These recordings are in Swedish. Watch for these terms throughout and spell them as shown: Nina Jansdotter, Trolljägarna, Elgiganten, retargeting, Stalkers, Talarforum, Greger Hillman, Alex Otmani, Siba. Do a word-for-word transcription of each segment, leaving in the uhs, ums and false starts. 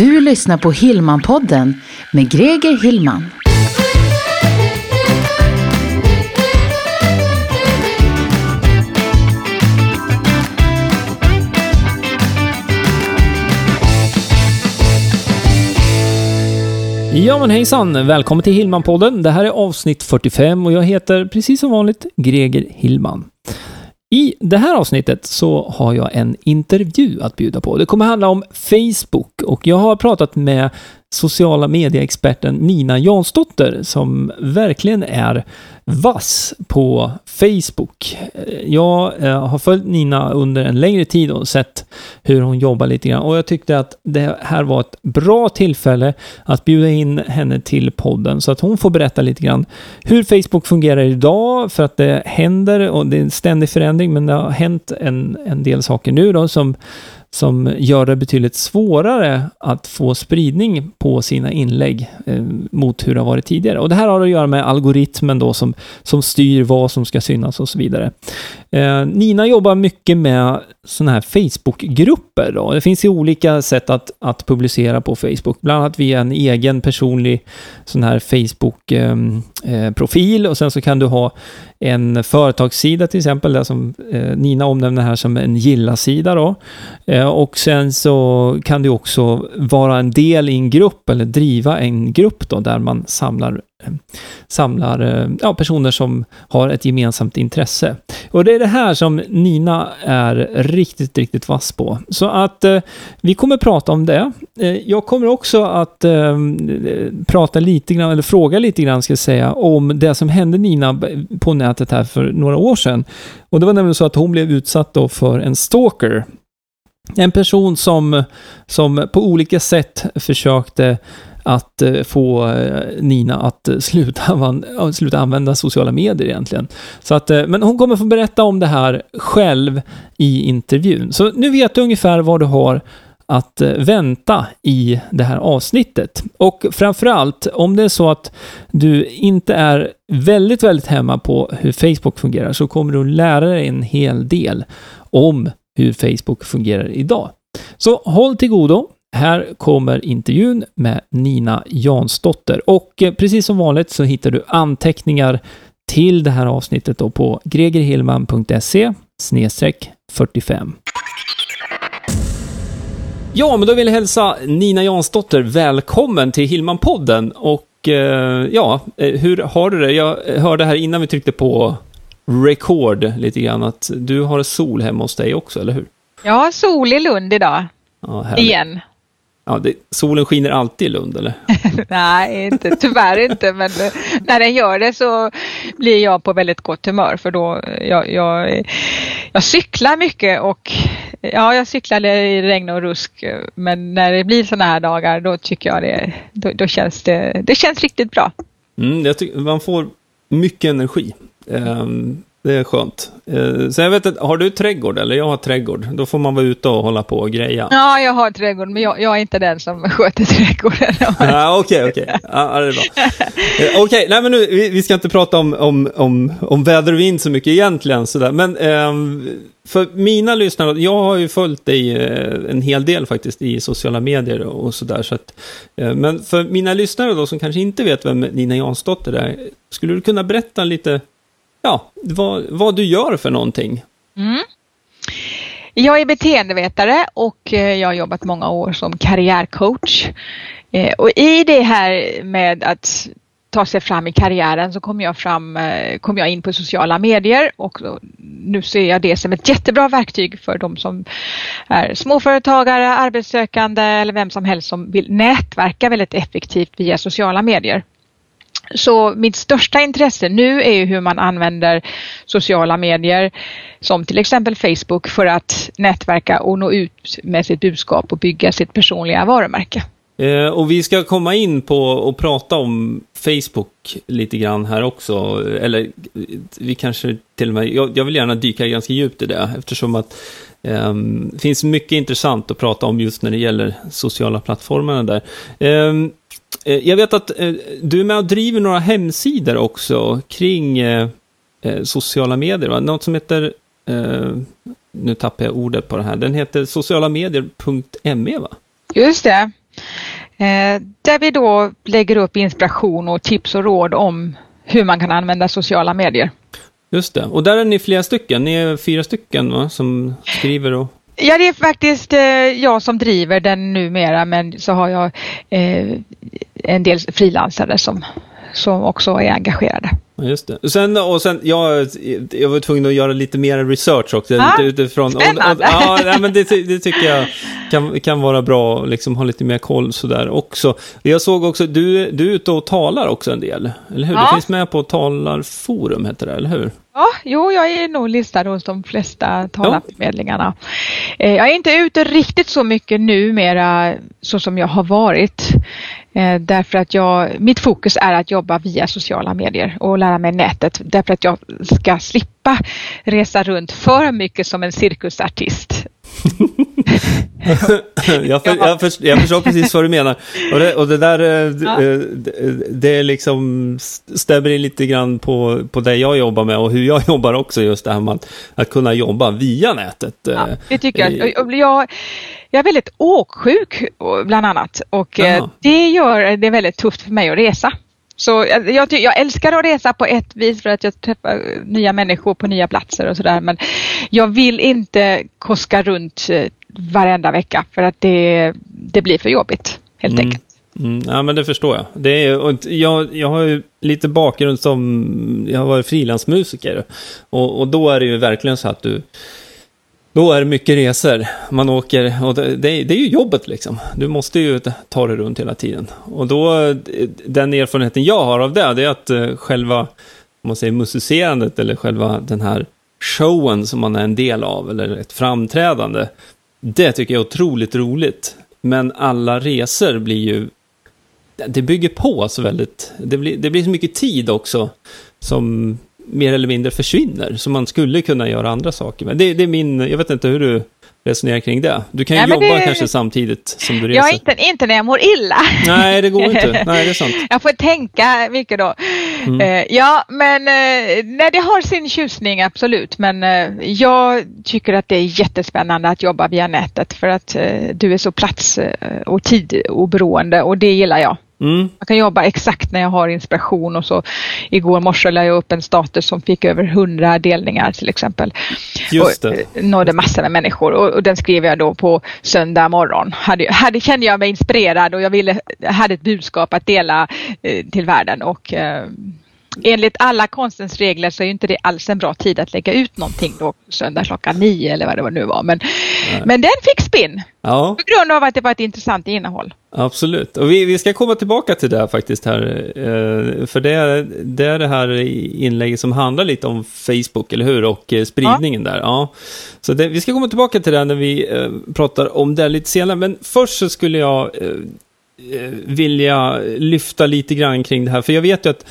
Du lyssnar på Hillman-podden med Greger Hillman. Ja men hejsan, välkommen till Hillman-podden. Det här är avsnitt fyrtiofem och jag heter precis som vanligt Greger Hillman. I det här avsnittet så har jag en intervju att bjuda på. Det kommer handla om Facebook och jag har pratat med sociala medieexperten Nina Jansdotter som verkligen är vass på Facebook. Jag har följt Nina under en längre tid och sett hur hon jobbar lite grann och jag tyckte att det här var ett bra tillfälle att bjuda in henne till podden så att hon får berätta lite grann hur Facebook fungerar idag, för att det händer och det är en ständig förändring, men det har hänt en, en del saker nu då som som gör det betydligt svårare att få spridning på sina inlägg eh, mot hur det har varit tidigare. Och det här har att göra med algoritmen då som, som styr vad som ska synas och så vidare. Eh, Nina jobbar mycket med sådana här Facebookgrupper då. Det finns ju olika sätt att, att publicera på Facebook. Bland annat via en egen personlig sån här Facebook-profil. Eh, och sen så kan du ha en företagssida till exempel, där som eh, Nina omnämner här som en gilla-sida då. Eh, Och sen så kan du också vara en del i en grupp eller driva en grupp då, där man samlar, samlar ja, personer som har ett gemensamt intresse. Och det är det här som Nina är riktigt, riktigt vass på. Så att eh, vi kommer prata om det. Eh, jag kommer också att eh, prata lite grann, eller fråga lite grann ska jag säga, om det som hände Nina på nätet här för några år sedan. Och det var nämligen så att hon blev utsatt då för en stalker. En person som, som på olika sätt försökte att få Nina att sluta, sluta använda sociala medier egentligen. Så att, men hon kommer få berätta om det här själv i intervjun. Så nu vet du ungefär vad du har att vänta i det här avsnittet. Och framförallt om det är så att du inte är väldigt, väldigt hemma på hur Facebook fungerar, så kommer du lära dig en hel del om hur Facebook fungerar idag. Så håll till godo. Här kommer intervjun med Nina Jansdotter. Och precis som vanligt så hittar du anteckningar till det här avsnittet då på gregerhillman punkt se slash fyrtiofem. Ja, men då vill jag hälsa Nina Jansdotter välkommen till Hillman-podden. Och ja, hur har du det? Jag hörde här innan vi tryckte på record lite grann att du har sol hemma hos dig också, eller hur? Jag har sol i Lund idag. Ja, igen. Ja, det, solen skiner alltid i Lund, eller? Nej, inte, tyvärr inte. Men när den gör det så blir jag på väldigt gott humör. För då, jag, jag, jag cyklar mycket och ja, jag cyklar i regn och rusk. Men när det blir såna här dagar, då tycker jag det, då, då känns det, det känns riktigt bra. Mm, jag tycker, man får mycket energi. Um, det är skönt. Uh, så jag vet inte, har du trädgård eller? Jag har trädgård. Då får man vara ute och hålla på och greja. Ja, jag har trädgård, men jag, jag är inte den som sköter trädgården. Okej, okej. Okej, nej men nu, vi, vi ska inte prata om, om, om, om väder och vind så mycket egentligen. Sådär. Men um, för mina lyssnare, jag har ju följt dig uh, en hel del faktiskt i sociala medier och sådär. Så att, uh, men för mina lyssnare då som kanske inte vet vem Nina Jansdotter är, skulle du kunna berätta lite Ja, vad, vad du gör för någonting? Mm. Jag är beteendevetare och jag har jobbat många år som karriärcoach. Och i det här med att ta sig fram i karriären så kom jag, fram, kom jag in på sociala medier. Och nu ser jag det som ett jättebra verktyg för de som är småföretagare, arbetssökande eller vem som helst som vill nätverka väldigt effektivt via sociala medier. Så mitt största intresse nu är ju hur man använder sociala medier som till exempel Facebook för att nätverka och nå ut med sitt budskap och bygga sitt personliga varumärke. Eh, och vi ska komma in på och prata om Facebook lite grann här också. Eller vi kanske till och med, jag, jag vill gärna dyka ganska djupt i det eftersom att eh, det finns mycket intressant att prata om just när det gäller sociala plattformarna där. Eh, Jag vet att du är med och driver några hemsidor också kring sociala medier. Va? Något som heter, nu tappar jag ordet på det här, den heter socialamedier punkt me va? Just det. Eh, där vi då lägger upp inspiration och tips och råd om hur man kan använda sociala medier. Just det, och där är ni flera stycken, ni är fyra stycken va, som skriver och... Ja, det är faktiskt eh, jag som driver den numera, men så har jag eh, en del frilansare som, som också är engagerade. Ja, just det. Och sen, och sen jag, jag var tvungen att göra lite mer research också. Ah, lite utifrån. Och, och, och, ja, men det, det tycker jag kan, kan vara bra att liksom ha lite mer koll sådär också. Jag såg också, du, du är ute och talar också en del, eller hur? Ja. Du finns med på Talarforum heter det, eller hur? Ja, jo, jag är nog listad hos de flesta talarförmedlingarna. Ja. Jag är inte ute riktigt så mycket numera så som jag har varit. Därför att jag, mitt fokus är att jobba via sociala medier och lära mig nätet. Därför att jag ska slippa resa runt för mycket som en cirkusartist. jag, för, jag, för, jag förstår precis vad du menar. Och det, och det där ja. det, det liksom stämmer in lite grann på, på det jag jobbar med och hur jag jobbar också. Just det här med att, att kunna jobba via nätet. Ja, det tycker jag. jag. Jag är väldigt åksjuk bland annat. Och Aha. det gör det är väldigt tufft för mig att resa. Så jag, jag, jag älskar att resa på ett vis för att jag träffar nya människor på nya platser och sådär. Men jag vill inte koska runt varenda vecka för att det, det blir för jobbigt helt mm. enkelt. Mm, ja, men det förstår jag. Det är, och jag, jag har ju lite bakgrund som, jag har varit frilansmusiker och, och då är det ju verkligen så att du... Då är det mycket resor. Man åker och det, det är ju jobbet liksom. Du måste ju ta dig runt hela tiden. Och då, den erfarenheten jag har av det, det är att själva, om man säger musicerandet eller själva den här showen som man är en del av eller ett framträdande, det tycker jag är otroligt roligt. Men alla resor blir ju, det bygger på så väldigt, det blir, det blir så mycket tid också som... mer eller mindre försvinner, så man skulle kunna göra andra saker. Men det, det är min, jag vet inte hur du resonerar kring det. Du kan ju Nej, jobba det... kanske samtidigt som du reser. Jag inte, inte när jag mår illa. Nej, det går inte. Nej, det är sant. Jag får tänka mycket då. Mm. Uh, ja, men uh, nej, det har sin tjusning, absolut. Men uh, jag tycker att det är jättespännande att jobba via nätet för att uh, du är så plats- och tidoberoende och det gillar jag. Mm. Man kan jobba exakt när jag har inspiration och så. Igår morse lade jag upp en status som fick över hundra delningar till exempel. Just det. Och nådde massor med människor och, och den skrev jag då på söndag morgon. Hade, hade, kände jag mig inspirerad och jag ville, hade ett budskap att dela eh, till världen och eh, enligt alla konstens regler så är ju inte det alls en bra tid att lägga ut någonting då söndag klockan nio eller vad det nu var. Men, men den fick spinn. Ja. På grund av att det var ett intressant innehåll. Absolut. Och vi, vi ska komma tillbaka till det här faktiskt här. Eh, för det är, det är det här inlägget som handlar lite om Facebook, eller hur? Och eh, spridningen ja. där. Ja. Så det, vi ska komma tillbaka till det när vi eh, pratar om det lite senare. Men först så skulle jag eh, vilja lyfta lite grann kring det här. För jag vet ju att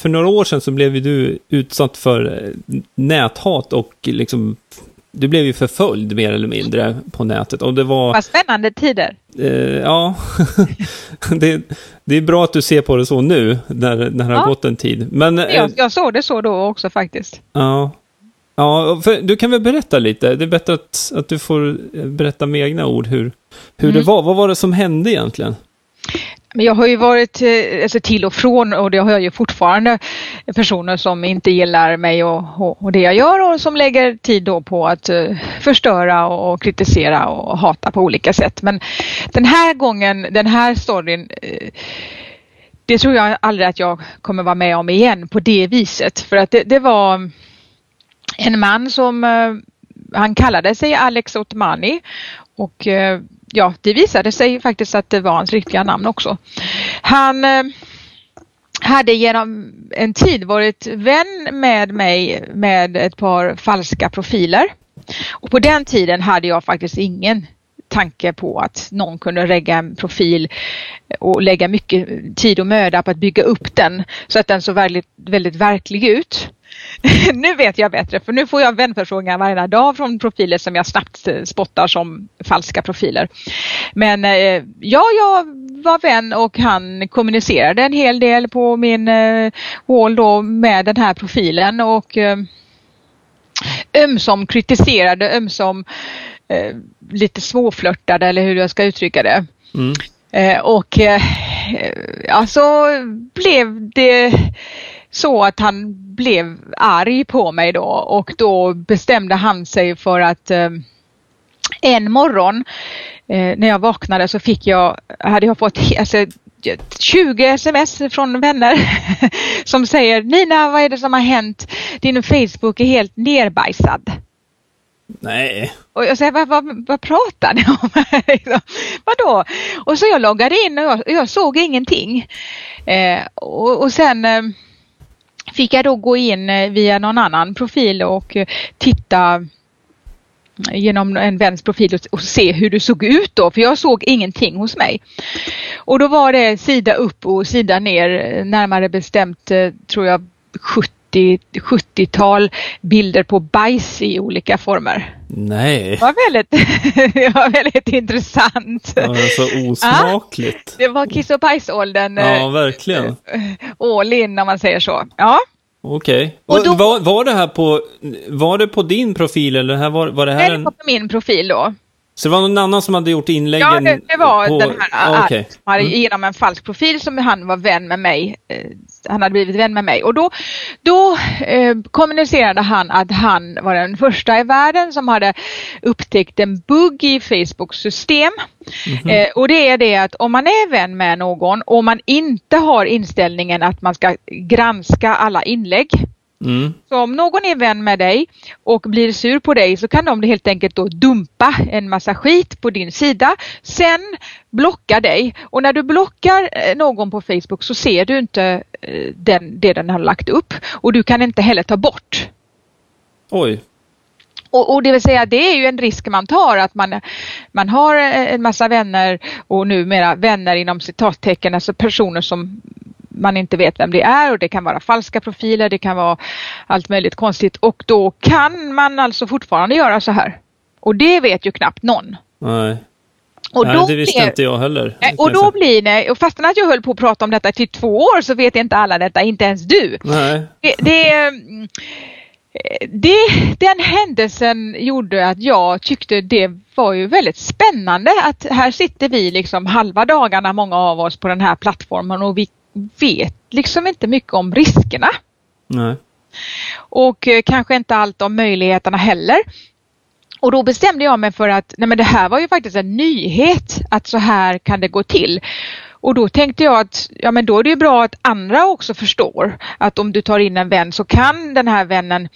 för några år sedan så blev ju du utsatt för näthat och liksom, du blev ju förföljd mer eller mindre på nätet. Och det var... Vad spännande tider. Eh, ja, det, det är bra att du ser på det så nu när, när det ja. har gått en tid. Men, eh, jag, jag såg det så då också faktiskt. Ja, ja för du kan väl berätta lite. Det är bättre att, att du får berätta med egna ord hur, hur mm. det var. Vad var det som hände egentligen? Men jag har ju varit alltså, till och från och det har jag ju fortfarande personer som inte gillar mig och, och det jag gör och som lägger tid då på att uh, förstöra och, och kritisera och hata på olika sätt. Men den här gången, den här storyn, uh, det tror jag aldrig att jag kommer vara med om igen på det viset. För att det, det var en man som, uh, han kallade sig Alex Otmani och... Uh, Ja, det visade sig faktiskt att det var hans riktiga namn också. Han eh, hade genom en tid varit vän med mig med ett par falska profiler. Och på den tiden hade jag faktiskt ingen tanke på att någon kunde lägga en profil och lägga mycket tid och möda på att bygga upp den så att den såg väldigt, väldigt verklig ut. Nu vet jag bättre för nu får jag vänförfrågan varje dag från profiler som jag snabbt spottar som falska profiler. Men ja, jag var vän och han kommunicerade en hel del på min wall då med den här profilen och ömsom kritiserade, ömsom lite småflörtade eller hur jag ska uttrycka det. Mm. Eh, och eh, alltså blev det så att han blev arg på mig då, och då bestämde han sig för att eh, en morgon eh, när jag vaknade så fick jag, hade jag fått alltså, tjugo sms från vänner som säger: Nina, vad är det som har hänt? Din Facebook är helt nerbajsad. Nej. Och jag säger, vad, vad, vad pratar ni om? Vadå? Och så jag loggade in och jag, jag såg ingenting. Eh, och, och sen eh, fick jag då gå in via någon annan profil och eh, titta genom en väns profil och, och se hur det såg ut då. För jag såg ingenting hos mig. Och då var det sida upp och sida ner. Närmare bestämt eh, tror jag sjuttio sjuttiotal bilder på bajs i olika former. Nej. Det var väldigt, det var väldigt intressant. Ja, så osmakligt. Ja, det var kiss- och bajsåldern. Ja, verkligen. All in, om man säger så. Ja. Okej. Okay. Var, var det här på, var det på din profil eller här var, var det här? Nej, det var på min profil då. Så det var någon annan som hade gjort inläggen? Ja, det, det var på den här ah, okay. som hade genom en falsk profil, som han var vän med mig. Han hade blivit vän med mig. Och då, då eh, kommunicerade han att han var den första i världen som hade upptäckt en bugg i Facebooks system. Mm-hmm. Eh, och det är det att om man är vän med någon och man inte har inställningen att man ska granska alla inlägg. Mm. Så om någon är vän med dig och blir sur på dig, så kan de helt enkelt då dumpa en massa skit på din sida. Sen blocka dig. Och när du blockar någon på Facebook så ser du inte den, det den har lagt upp. Och du kan inte heller ta bort. Oj. Och, och det vill säga, det är ju en risk man tar, att man, man har en massa vänner, och numera vänner inom citattecken, alltså personer som man inte vet vem det är, och det kan vara falska profiler, det kan vara allt möjligt konstigt, och då kan man alltså fortfarande göra så här. Och det vet ju knappt någon. Nej. Och nej, då det visste blir, inte jag heller. Nej, och då blir det, och fastän att jag höll på att prata om detta till två år, så vet inte alla detta, inte ens du. Nej. Det, det, det, den händelsen gjorde att jag tyckte det var ju väldigt spännande, att här sitter vi liksom halva dagarna, många av oss, på den här plattformen, och vi vet liksom inte mycket om riskerna. Nej. Och eh, kanske inte allt om möjligheterna heller. Och då bestämde jag mig för att nej, men det här var ju faktiskt en nyhet, att så här kan det gå till. Och då tänkte jag att ja, men då är det ju bra att andra också förstår att om du tar in en vän, så kan den här vännen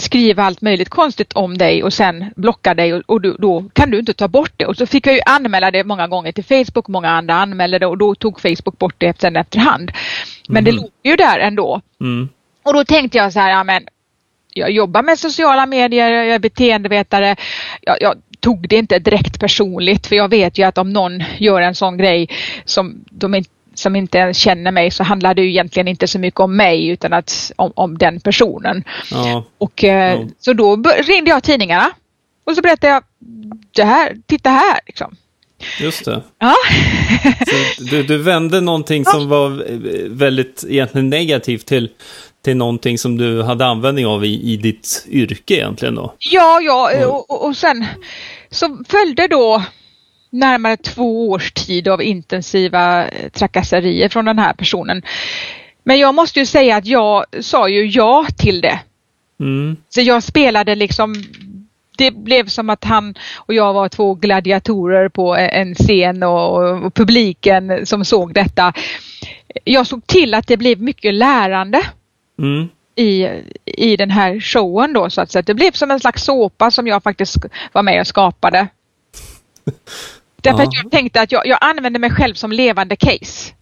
skriva allt möjligt konstigt om dig och sen blocka dig, och, och du, då kan du inte ta bort det. Och så fick jag ju anmäla det många gånger till Facebook, många andra anmälde det, och då tog Facebook bort det sen efterhand. Men mm. det låg ju där ändå. Mm. Och då tänkte jag så här, ja, men jag jobbar med sociala medier, jag är beteendevetare, jag, jag tog det inte direkt personligt, för jag vet ju att om någon gör en sån grej som, de, som inte ens känner mig, så handlar det ju egentligen inte så mycket om mig, utan att, om, om den personen. Ja. Och, eh, ja. Så då ringde jag tidningarna och så berättade jag det här, titta här liksom. Just det. Ja. Så du, du vände någonting ja. som var väldigt egentligen negativt till till någonting som du hade användning av i, i ditt yrke egentligen då? Ja, ja. Och, och sen så följde då närmare två års tid av intensiva trakasserier från den här personen. Men jag måste ju säga att jag sa ju ja till det. Mm. Så jag spelade liksom, det blev som att han och jag var två gladiatorer på en scen, och, och publiken som såg detta. Jag såg till att det blev mycket lärande. Mm. I, i den här showen då, så att, så att det blev som en slags såpa som jag faktiskt var med och skapade. Därför ja. att jag tänkte att jag, jag använde mig själv som levande case.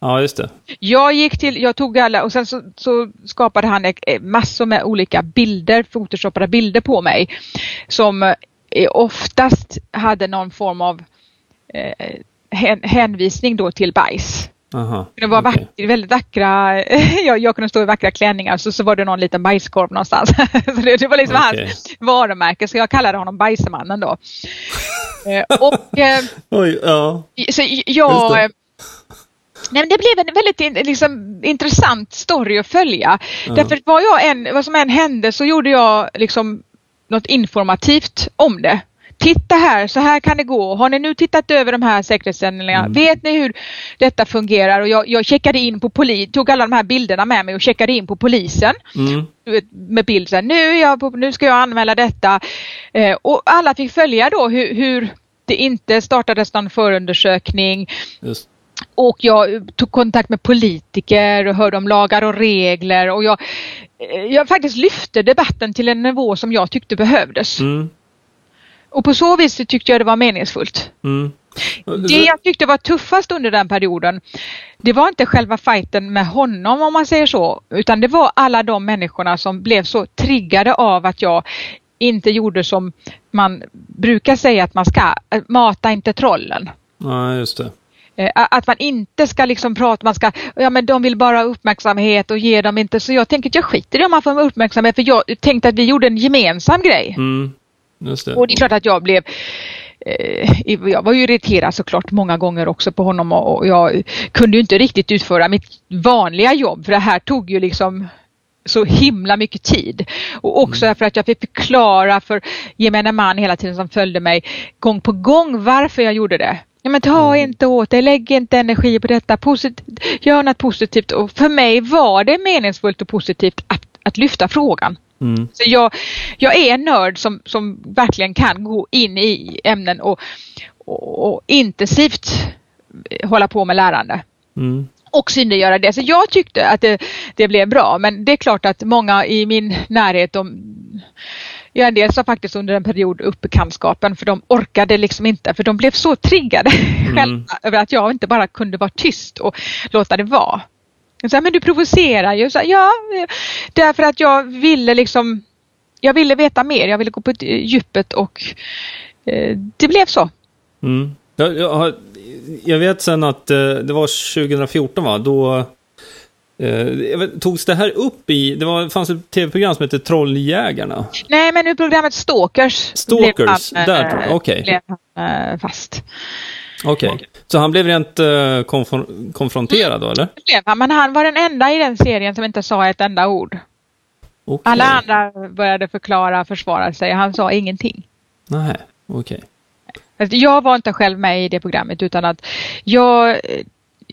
Ja, just det. Jag gick till, jag tog alla, och sen så, så skapade han massor med olika bilder, photoshoppade bilder på mig, som oftast hade någon form av eh, hän, hänvisning då till bajs. Aha, det var okay. vackra, väldigt vackra, jag, jag kunde stå i vackra klänningar, så, så var det någon liten bajskorv någonstans. Så det, det var liksom okay. hans varumärke, så jag kallade honom bajsemannen då. Och, Oj, ja. Så jag, det. Nej, men det blev en väldigt in, liksom, intressant story att följa. Uh-huh. Därför var jag en, vad som än hände, så gjorde jag liksom något informativt om det. titta här, så här kan det gå. Har ni nu tittat över de här säkerhetssändningarna? Mm. Vet ni hur detta fungerar? Och jag, jag checkade in på polisen, tog alla de här bilderna med mig och checkade in på polisen. Mm. Med bild så här, nu, jag, nu ska jag anmäla detta. Eh, och alla fick följa då hur, hur det inte startades någon förundersökning. Just. Och jag tog kontakt med politiker och hörde om lagar och regler. Och jag, jag faktiskt lyfte debatten till en nivå som jag tyckte behövdes. Mm. Och på så vis tyckte jag det var meningsfullt. Mm. Det jag tyckte var tuffast under den perioden, det var inte själva fighten med honom om man säger så. Utan det var alla de människorna som blev så triggade av att jag inte gjorde som man brukar säga att man ska. Mata inte trollen. Ja, just det. Att man inte ska liksom prata, man ska, ja men de vill bara ha uppmärksamhet och ge dem inte. Så jag tänkte att jag skiter i om man får uppmärksamhet, för jag tänkte att vi gjorde en gemensam grej. Mm, just det. Och det är klart att jag blev, eh, jag var ju irriterad såklart många gånger också på honom, och jag kunde ju inte riktigt utföra mitt vanliga jobb, för det här tog ju liksom så himla mycket tid. Och också mm. för att jag fick förklara för gemene man hela tiden som följde mig gång på gång varför jag gjorde det. Ja, men ta inte åt dig, lägg inte energi på detta, Posit- gör något positivt. Och för mig var det meningsfullt och positivt att, att lyfta frågan. Mm. Så jag, jag är en nörd som, som verkligen kan gå in i ämnen och, och, och intensivt hålla på med lärande. Mm. Och synliggöra det. Så jag tyckte att det, det blev bra. Men det är klart att många i min närhet, de, ja, en del sa faktiskt under en period upp bekantskapen, för de orkade liksom inte, för de blev så triggade mm. själva över att jag inte bara kunde vara tyst och låta det vara. Så här, men du provocerar ju. Så här, ja, därför att jag ville liksom, jag ville veta mer, jag ville gå på djupet, och eh, det blev så. Mm. Jag, jag, har, jag vet sen att eh, det var tjugo fjorton va, då Eh, togs det här upp i, det var, fanns ett tv-program som hette Trolljägarna. Nej, men nu programmet Stalkers. Stalkers, blev han, där eh, okay. blev han eh, fast. Okej, okay. Så han blev rent eh, konf- konfronterad mm. då, eller? Ja, men han var den enda i den serien som inte sa ett enda ord. Okay. Alla andra började förklara, försvara sig. Han sa ingenting. Nej, okej. Okay. Jag var inte själv med i det programmet, utan att jag...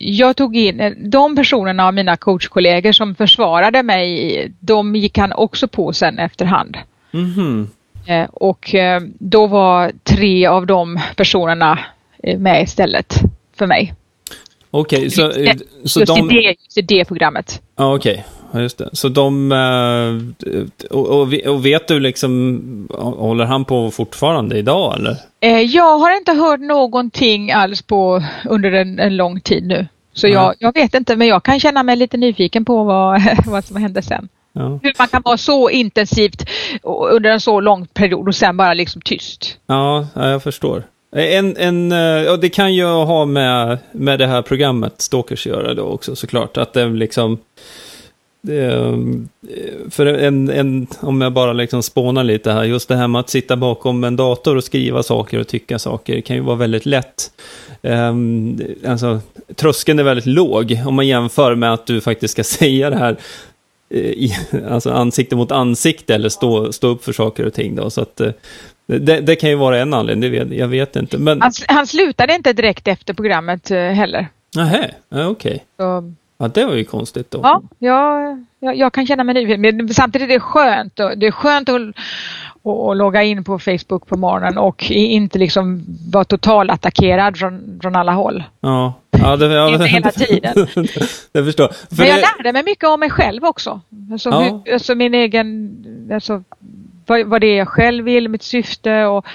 Jag tog in de personerna av mina coachkollegor som försvarade mig. De gick han också på sen efterhand. Mm-hmm. Och då var tre av de personerna med istället för mig. Okej, okay, så, så just de... I det, det programmet. Ja, ah, okej. Okay. Just det. Så de... Och, och vet du liksom... Håller han på fortfarande idag, eller? Jag har inte hört någonting alls på under en, en lång tid nu. Så ah. jag, jag vet inte, men jag kan känna mig lite nyfiken på vad, vad som hände sen. Ja. Hur man kan vara så intensivt under en så lång period och sen bara liksom tyst. Ja, jag förstår. En, en, ja, det kan ju ha med, med det här programmet Stalkers göra då också, såklart. Att det liksom, det, för en, en, om jag bara liksom spånar lite här, just det här med att sitta bakom en dator och skriva saker och tycka saker kan ju vara väldigt lätt. Um, alltså, tröskeln är väldigt låg om man jämför med att du faktiskt ska säga det här i, alltså ansikte mot ansikte, eller stå, stå upp för saker och ting då, så att det, det kan ju vara en anledning, det vet, jag vet inte. Men... Han, han slutade inte direkt efter programmet heller. Nähä, okej. Okay. Så... Ja, det var ju konstigt då. Ja, jag, jag, jag kan känna mig nyfiken. Men samtidigt är det skönt. Det är skönt att, att, att logga in på Facebook på morgonen och inte liksom vara totalattackerad från, från alla håll. Ja, ja det jag, inte hela tiden. Jag förstår. För men jag det... lärde mig mycket om mig själv också. Alltså, ja. hur, alltså min egen... Alltså, vad, vad det är jag själv vill, mitt syfte och,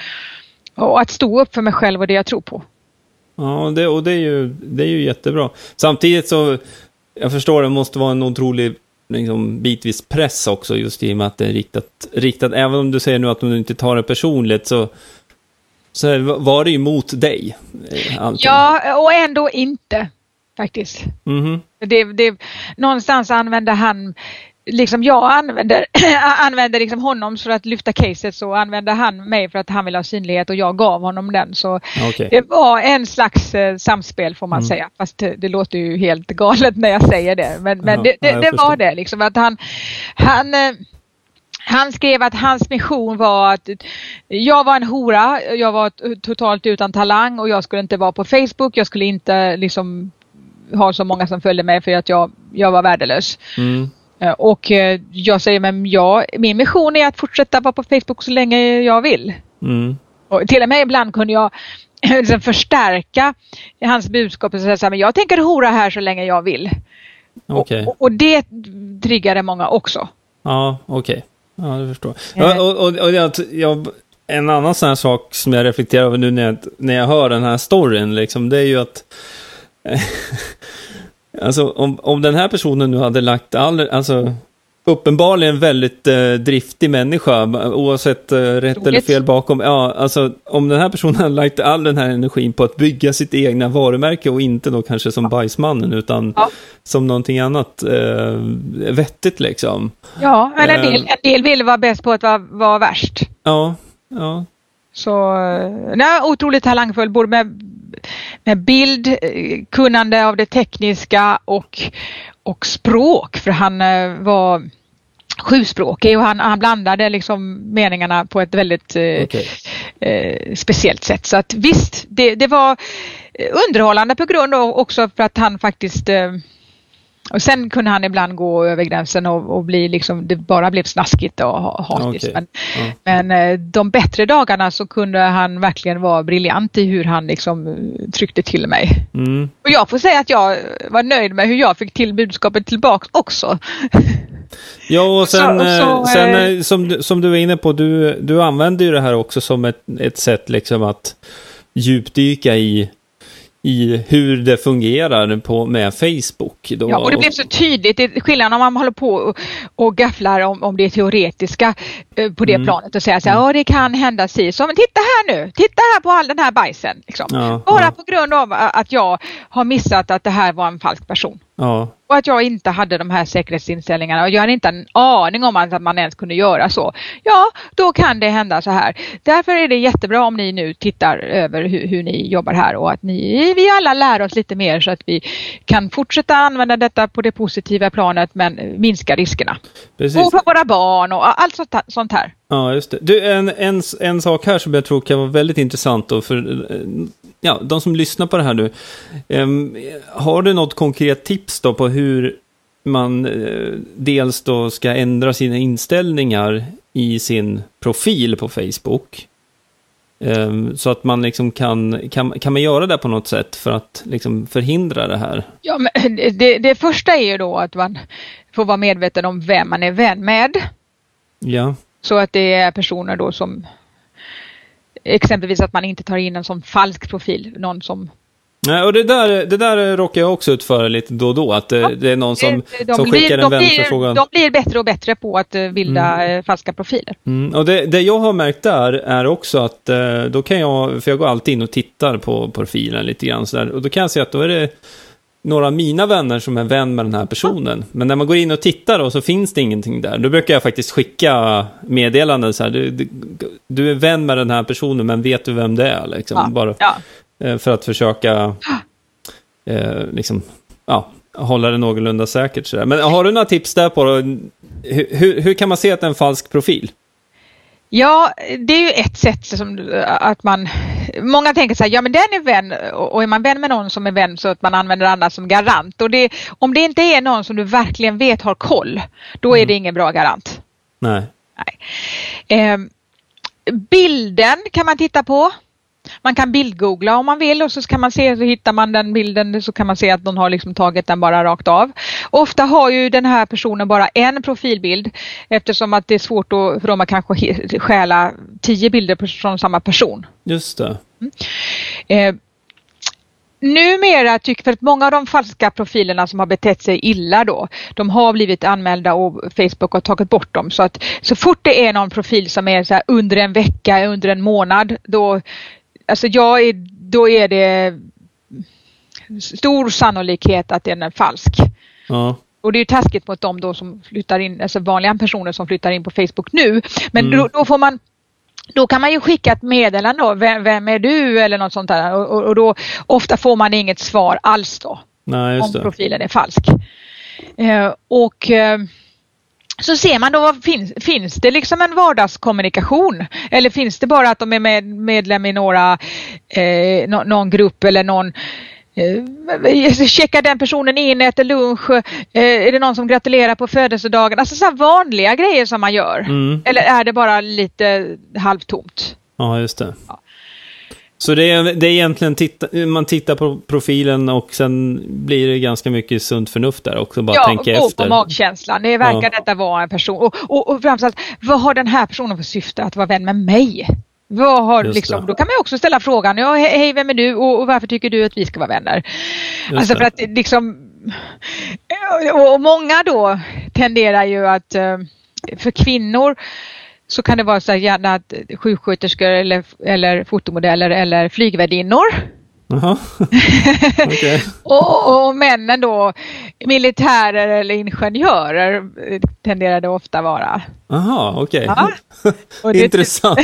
och att stå upp för mig själv och det jag tror på. Ja, det, och det är, ju, det är ju jättebra. Samtidigt så, jag förstår, det måste vara en otrolig liksom, bitvis press också, just i och med att det är riktat, riktat även om du säger nu att du inte tar det personligt, så, så var det ju mot dig. Allting. Ja, och ändå inte faktiskt. Mm-hmm. Det, det, någonstans använde han liksom, jag använder, använder liksom honom för att lyfta caset, så använde han mig för att han ville ha synlighet, och jag gav honom den. Så okay. Det var en slags eh, samspel får man mm. säga. Fast det, det låter ju helt galet när jag säger det. Men, men ja, det, det, det var det liksom. Att han, han, eh, Han skrev att hans mission var att jag var en hora, jag var totalt utan talang och jag skulle inte vara på Facebook. Jag skulle inte liksom ha så många som följde mig för att jag, jag var värdelös. Mm. Och jag säger, men jag, min mission är att fortsätta vara på Facebook så länge jag vill. Mm. Och till och med ibland kunde jag liksom förstärka hans budskap och säga så här, men jag tänker hora här så länge jag vill. Okay. Och, och det triggade många också. Ja, okej. Okay. Ja, jag förstår. Ja, och, och, och jag, jag, en annan sån här sak som jag reflekterar över nu när jag, när jag hör den här storyn, liksom, det är ju att alltså, om, om den här personen nu hade lagt all, alltså uppenbarligen väldigt eh, driftig människa, oavsett eh, rätt Roligt. Eller fel bakom. Ja, alltså, om den här personen hade lagt all den här energin på att bygga sitt egna varumärke och inte då kanske som bajsmannen utan ja. som någonting annat eh, vettigt liksom. Ja, men en del, en del vill vara bäst på att vara, vara värst. Ja, ja. Så, nej, otroligt talangfull, både med, med bild, kunnande av det tekniska och och språk, för han var sjuspråkig och han, han blandade liksom meningarna på ett väldigt okay. eh, speciellt sätt. Så att visst, det, det var underhållande på grund av också för att han faktiskt eh, och sen kunde han ibland gå över gränsen och, och bli liksom, det bara blev snaskigt och hatiskt. Okay. Men, mm. men de bättre dagarna så kunde han verkligen vara briljant i hur han liksom tryckte till mig. Mm. Och jag får säga att jag var nöjd med hur jag fick till budskapet tillbaka också. Ja, och sen, så, så, sen som, som du var inne på, du, du använder ju det här också som ett, ett sätt liksom att djupdyka i i hur det fungerar på, med Facebook. Då. Ja, och det blev så tydligt. Det skillnaden om man håller på och, och gafflar om, om det teoretiska eh, på det mm. planet och säger så här, ja det kan hända sig. Så men titta här nu, titta här på all den här bajsen. Liksom. Ja, Bara ja. på grund av att jag har missat att det här var en falsk person. Ja. Och att jag inte hade de här säkerhetsinställningarna och jag hade inte en aning om att man ens kunde göra så. Ja, då kan det hända så här. Därför är det jättebra om ni nu tittar över hur, hur ni jobbar här och att ni, vi alla lär oss lite mer så att vi kan fortsätta använda detta på det positiva planet men minska riskerna. Precis. Och för våra barn och allt sånt, sånt här. Ja, just det. Du, en, en, en sak här som jag tror kan vara väldigt intressant då för ja, de som lyssnar på det här nu. Um, har du något konkret tips då på hur man eh, dels då ska ändra sina inställningar i sin profil på Facebook? Um, så att man liksom kan, kan, kan man göra det på något sätt för att liksom förhindra det här? Ja, men det, det första är ju då att man får vara medveten om vem man är vän med. Ja. Så att det är personer då som exempelvis att man inte tar in en sån falsk profil. Någon som... Nej, och det där, det där råkar jag också ut för lite då och då. Att ja, det är någon som, de som blir, skickar en vänförfrågan. De blir bättre och bättre på att bilda mm. falska profiler. Mm. Och det, det jag har märkt där är också att då kan jag, för jag går alltid in och tittar på profilen lite grann så där, och då kan jag se att då är det några av mina vänner som är vän med den här personen. Men när man går in och tittar då, så finns det ingenting där. Då brukar jag faktiskt skicka meddelanden så här. Du, du, du är vän med den här personen, men vet du vem det är? Liksom. Ja, Bara ja. För att försöka eh, liksom, ja, hålla det någorlunda säkert. Så där. Men har du några tips där på hur, hur, hur kan man se att det är en falsk profil? Ja, det är ju ett sätt som att man, många tänker så här, ja men den är vän och är man vän med någon som är vän så att man använder andra som garant. Och det, om det inte är någon som du verkligen vet har koll, då är mm. det ingen bra garant. Nej. Nej. Eh, bilden kan man titta på. Man kan bildgoogla om man vill och så kan man se, så hittar man den bilden så kan man se att någon har liksom tagit den bara rakt av. Ofta har ju den här personen bara en profilbild eftersom att det är svårt att, för dem att kanske stjäla tio bilder från samma person. Just det. Mm. Eh, numera tycker för att många av de falska profilerna som har betett sig illa då, de har blivit anmälda och Facebook har tagit bort dem. Så att så fort det är någon profil som är så här under en vecka, under en månad, då alltså jag är, då är det stor sannolikhet att den är falsk. Ja. Och det är ju taskigt mot dem då som flyttar in, alltså vanliga personer som flyttar in på Facebook nu. Men mm. då, då får man, då kan man ju skicka ett meddelande då, vem, vem är du eller något sånt där. Och, och då ofta får man inget svar alls då. Nej, just om det. Profilen är falsk. Eh, och eh, Så ser man då, finns, finns det liksom en vardagskommunikation? Eller finns det bara att de är med, medlem i några, eh, no, någon grupp eller någon... Eh, checkar den personen in, äter lunch, eh, är det någon som gratulerar på födelsedagen? Alltså så här vanliga grejer som man gör. Mm. Eller är det bara lite halvtomt? Ja, just det. Ja. Så det är, det är egentligen, titta, man tittar på profilen och sen blir det ganska mycket sunt förnuft där också. Bara ja, tänka gå efter. På magkänslan. Det verkar ja. detta vara en person. Och, och, och framförallt, vad har den här personen för syfte att vara vän med mig? Vad har, liksom, då kan man också ställa frågan, ja, hej, vem är du och, och varför tycker du att vi ska vara vänner? Just alltså för det. Att liksom, och, och många då tenderar ju att, för kvinnor så kan det vara så här, gärna att sjuksköterskor eller, eller fotomodeller eller flygvärdinnor. Jaha, okay. och, och männen då, militärer eller ingenjörer tenderar det ofta vara. Jaha, okej. Okay. Ja. Intressant.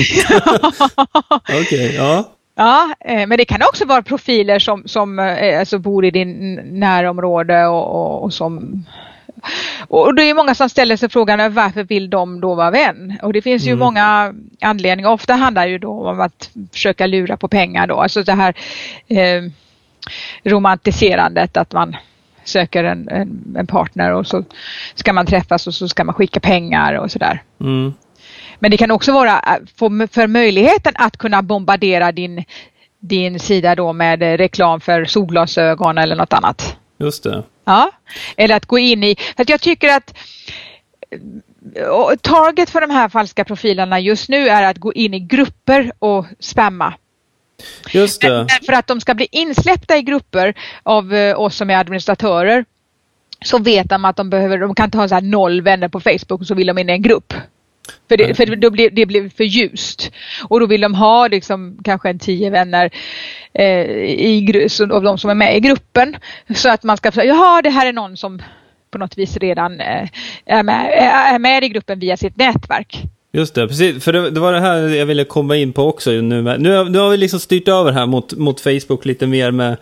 okej, okay, ja. Ja, men det kan också vara profiler som, som alltså bor i din närområde och, och, och som... Och det är många som ställer sig frågan, varför vill de då vara vän? Och det finns ju mm. många anledningar. Ofta handlar det ju då om att försöka lura på pengar då. Alltså det här eh, romantiserandet att man söker en, en, en partner och så ska man träffas och så ska man skicka pengar och sådär. Mm. Men det kan också vara för, för möjligheten att kunna bombardera din, din sida då med reklam för solglasögon eller något annat. Just det. Ja, eller att gå in i... Att jag tycker att target för de här falska profilerna just nu är att gå in i grupper och spamma. Just det. För att de ska bli insläppta i grupper av oss som är administratörer så vet de att de behöver... De kan ta så här noll vänner på Facebook och så vill de in i en grupp. För, det, för då blir, det blir för ljust. Och då vill de ha liksom, kanske en tio vänner eh, i, av de som är med i gruppen. Så att man ska säga, jaha, det här är någon som på något vis redan eh, är, med, är med i gruppen via sitt nätverk. Just det, precis. För det, det var det här jag ville komma in på också. Nu, nu, nu har vi liksom styrt över här mot, mot Facebook lite mer med...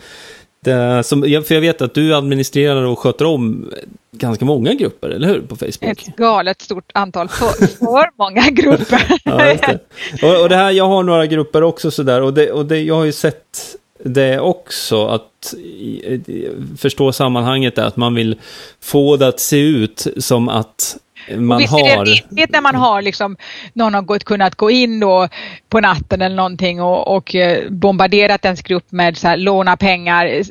Det, som, för jag vet att du administrerar och sköter om ganska många grupper, eller hur, på Facebook? Ett galet stort antal, för, för många grupper. Ja, just det. Och, och det här, jag har några grupper också sådär, och, det, och det, jag har ju sett det också, att förstå sammanhanget är att man vill få det att se ut som att man och visst har... är det viktigt när man har liksom, någon har gått, kunnat gå in då på natten eller någonting och, och bombarderat ens grupp med så här, låna pengar,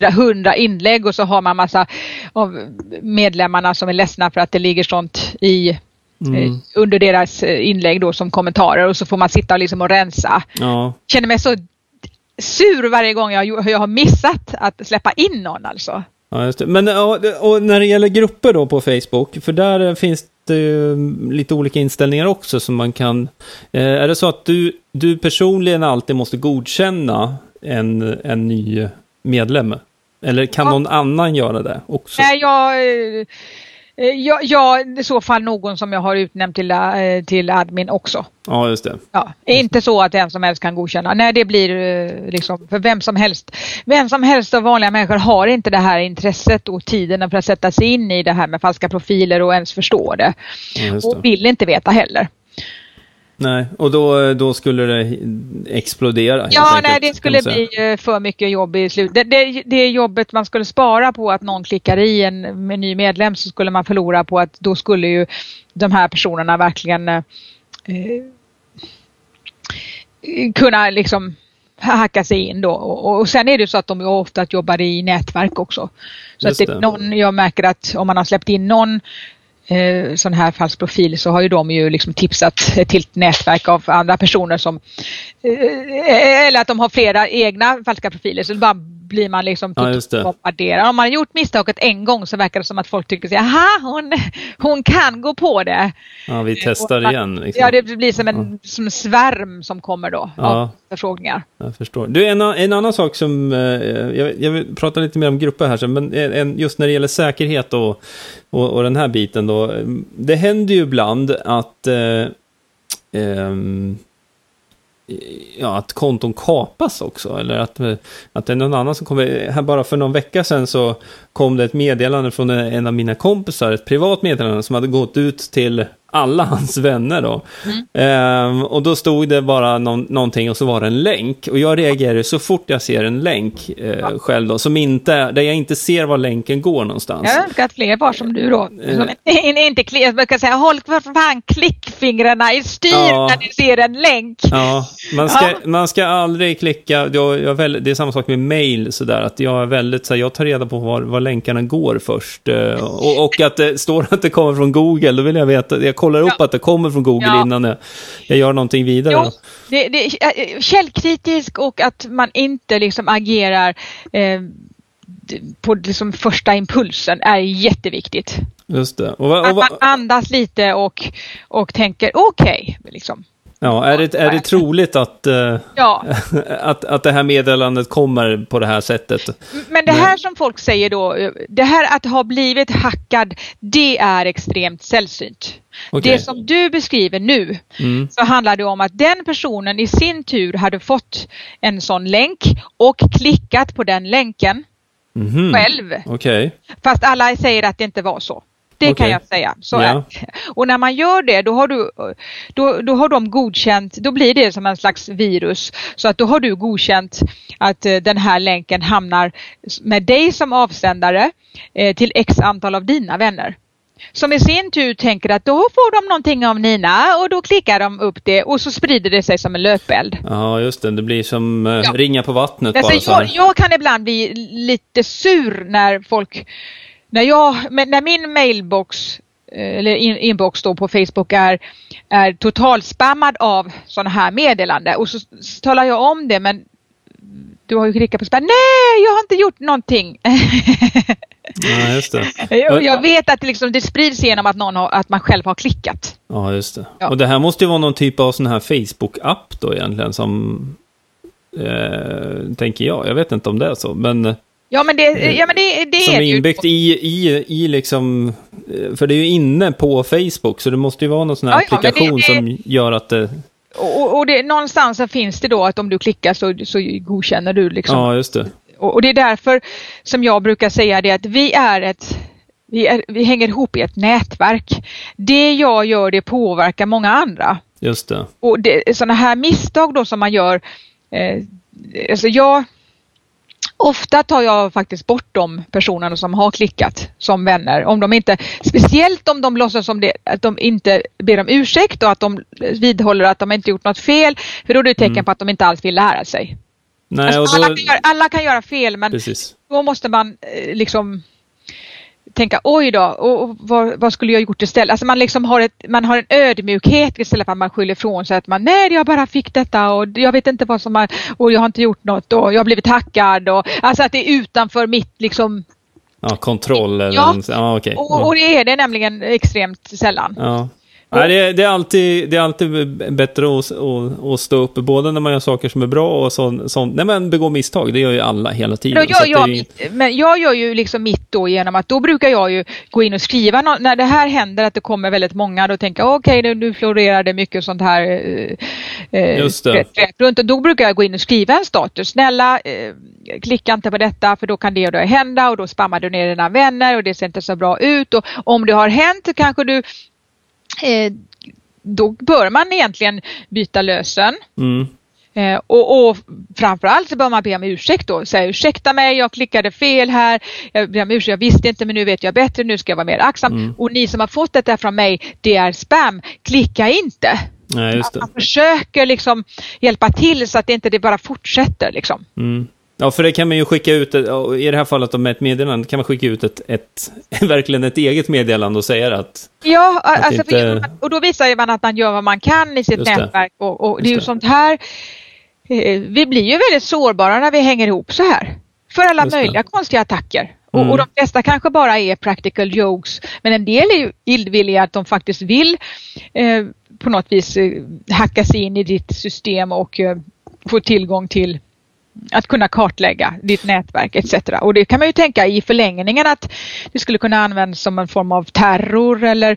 ja. hundra inlägg och så har man massa av medlemmarna som är ledsna för att det ligger sånt i mm. under deras inlägg då som kommentarer och så får man sitta och, liksom och rensa. Ja. Känner mig så sur varje gång jag, jag har missat att släppa in någon alltså. Ja, just det. Men och när det gäller grupper då på Facebook, för där finns det ju lite olika inställningar också som man kan... Är det så att du, du personligen alltid måste godkänna en, en ny medlem? Eller kan ja. någon annan göra det också? Nej, jag... Ja, ja, i så fall någon som jag har utnämnt till, till admin också. Ja, just det. Ja, just inte det. Så att vem som helst kan godkänna. Nej, det blir liksom för vem som helst. Vem som helst av vanliga människor har inte det här intresset och tiden för att sätta sig in i det här med falska profiler och ens förstå det. Ja, just det. Och vill inte veta heller. Nej, och då, då skulle det explodera. Ja, enkelt, nej, det skulle bli för mycket jobb i slut. Det, det, det jobbet man skulle spara på att någon klickar i en ny medlem så skulle man förlora på att då skulle ju de här personerna verkligen eh, kunna liksom hacka sig in då. Och, och sen är det så att de ofta jobbar i nätverk också. Så att det, det. Någon, jag märker att om man har släppt in någon sån här falsk profil så har ju de ju liksom tipsat till ett nätverk av andra personer som eller att de har flera egna falska profiler så bara blir man liksom ja, bombarderad. Om man har gjort misstaget en gång så verkar det som att folk tycker sig, aha, hon, hon kan gå på det. Ja, vi testar man, igen. Liksom. Ja, det blir som en ja. som svärm som kommer då ja. av förfrågningar. Jag förstår. Du, en, en annan sak som jag, jag pratar lite mer om grupper här sen, men en, just när det gäller säkerhet och, och, och den här biten då, det händer ju ibland att eh, eh, ja, att konton kapas också, eller att, att det är någon annan som kommer. Här bara för någon vecka sedan så kom det ett meddelande från en av mina kompisar, ett privat meddelande som hade gått ut till alla hans vänner då. Mm. Ehm, och då stod det bara någon, någonting och så var det en länk, och jag reagerar så fort jag ser en länk eh, själv då, som inte, där jag inte ser var länken går någonstans. Jag önskar att fler var som du då. Som en, inte klick, jag brukar säga håll fan klickfingrarna i styr ja. När du ser en länk. Ja, man ska, ja. man ska aldrig klicka. Jag, jag väl, det är samma sak med mail sådär, att jag är väldigt så här, jag tar reda på var, var länkarna går först, och, och att det står att det kommer från Google, då vill jag veta, jag kollar upp ja. Att det kommer från Google ja. Innan jag, jag gör någonting vidare. Jo, det, det, källkritisk, och att man inte liksom agerar eh, på liksom första impulsen är jätteviktigt. Just det. Och, och, och, att man andas lite och, och tänker okej. Okay, liksom. Ja, är det, är det troligt att, eh, ja. att, att det här meddelandet kommer på det här sättet? Men det här som folk säger då, det här att ha blivit hackad, det är extremt sällsynt. Okay. Det som du beskriver nu mm. så handlar det om att den personen i sin tur hade fått en sån länk och klickat på den länken mm-hmm. själv. Okay. Fast alla säger att det inte var så. Det okay. kan jag säga. Så yeah. att, och när man gör det, då har, du, då, då har de godkänt, då blir det som en slags virus. Så att då har du godkänt att eh, den här länken hamnar med dig som avsändare eh, till x antal av dina vänner. Som i sin tur tänker att då får de någonting av Nina, och då klickar de upp det, och så sprider det sig som en löpeld. Ja just det, det blir som eh, ja. ringar på vattnet. Bara, jag, så här. jag kan ibland bli lite sur när folk... När, jag, men när min mailbox eller in, inbox då på Facebook är, är totalspammad av sådana här meddelande, och så, så talar jag om det, men du har ju klickat på spam. Nej, jag har inte gjort någonting. Ja, just det. Jag, jag vet att det, liksom, det sprids genom att, någon har, att man själv har klickat. Ja, just det. Ja. Och det här måste ju vara någon typ av sån här Facebook-app då egentligen som eh, tänker jag. Jag vet inte om det är så, men... Ja men det, ja, men det, det som är inbyggt ju. i, i, i liksom, för det är ju inne på Facebook, så det måste ju vara någon sån här ja, applikation ja, det, det, som gör att det... Och, och det, någonstans så finns det då att om du klickar så, så godkänner du liksom. Ja just det. Och, och det är därför som jag brukar säga det att vi är ett... Vi, är, vi hänger ihop i ett nätverk. Det jag gör, det påverkar många andra. Just det. Och det, sådana här misstag då som man gör... Eh, alltså jag... Ofta tar jag faktiskt bort de personerna som har klickat som vänner. Om de inte, speciellt om de låtsas som det, att de inte ber om ursäkt och att de vidhåller att de inte gjort något fel. För då är det ett tecken mm. på att de inte alls vill lära sig. Nej, alltså, då... alla, kan göra, alla kan göra fel, men Precis. Då måste man liksom tänka oj då, och, och, vad, vad skulle jag gjort istället? Alltså man, liksom har ett, man har en ödmjukhet istället för att man skyller från sig att man nej jag bara fick detta och jag vet inte vad som är, och jag har inte gjort något och jag har blivit hackad och alltså att det är utanför mitt liksom ja, kontroll eller ja, ja okej. Och, och det är det nämligen extremt sällan. Ja. Nej, det, är, det, är alltid, det är alltid bättre att, att, att stå upp både när man gör saker som är bra och sånt. Så, nej men begå misstag, det gör ju alla hela tiden. Jag, jag, ju... Men jag gör ju liksom mitt då genom att då brukar jag ju gå in och skriva. No- när det här händer att det kommer väldigt många då tänker jag okej okay, nu florerar det mycket sånt här. Eh, Just det. Runt, och då brukar jag gå in och skriva en status. Snälla eh, klicka inte på detta för då kan det och det hända och då spammar du ner dina vänner och det ser inte så bra ut. Och om det har hänt kanske du Eh, då bör man egentligen byta lösen mm. eh, och, och framförallt så bör man be om ursäkt då, säga ursäkta mig, jag klickade fel här, jag ber om ursäkt, jag visste inte men nu vet jag bättre, nu ska jag vara mer aktsam mm. och ni som har fått det där från mig, det är spam, klicka inte. Nej, just det. Man försöker liksom hjälpa till så att det inte det bara fortsätter liksom. Mm. Ja, för det kan man ju skicka ut, i det här fallet om ett meddelande, kan man skicka ut ett, ett, verkligen ett eget meddelande och säga att... Ja, att alltså, inte... och då visar man att man gör vad man kan i sitt Just nätverk. Och, och det är ju sånt här, vi blir ju väldigt sårbara när vi hänger ihop så här. För alla Just möjliga det. Konstiga attacker. Och, mm. och de flesta kanske bara är practical jokes. Men en del är ju illvilliga att de faktiskt vill eh, på något vis eh, hacka sig in i ditt system och eh, få tillgång till... Att kunna kartlägga ditt nätverk et cetera. Och det kan man ju tänka i förlängningen att det skulle kunna användas som en form av terror. Eller...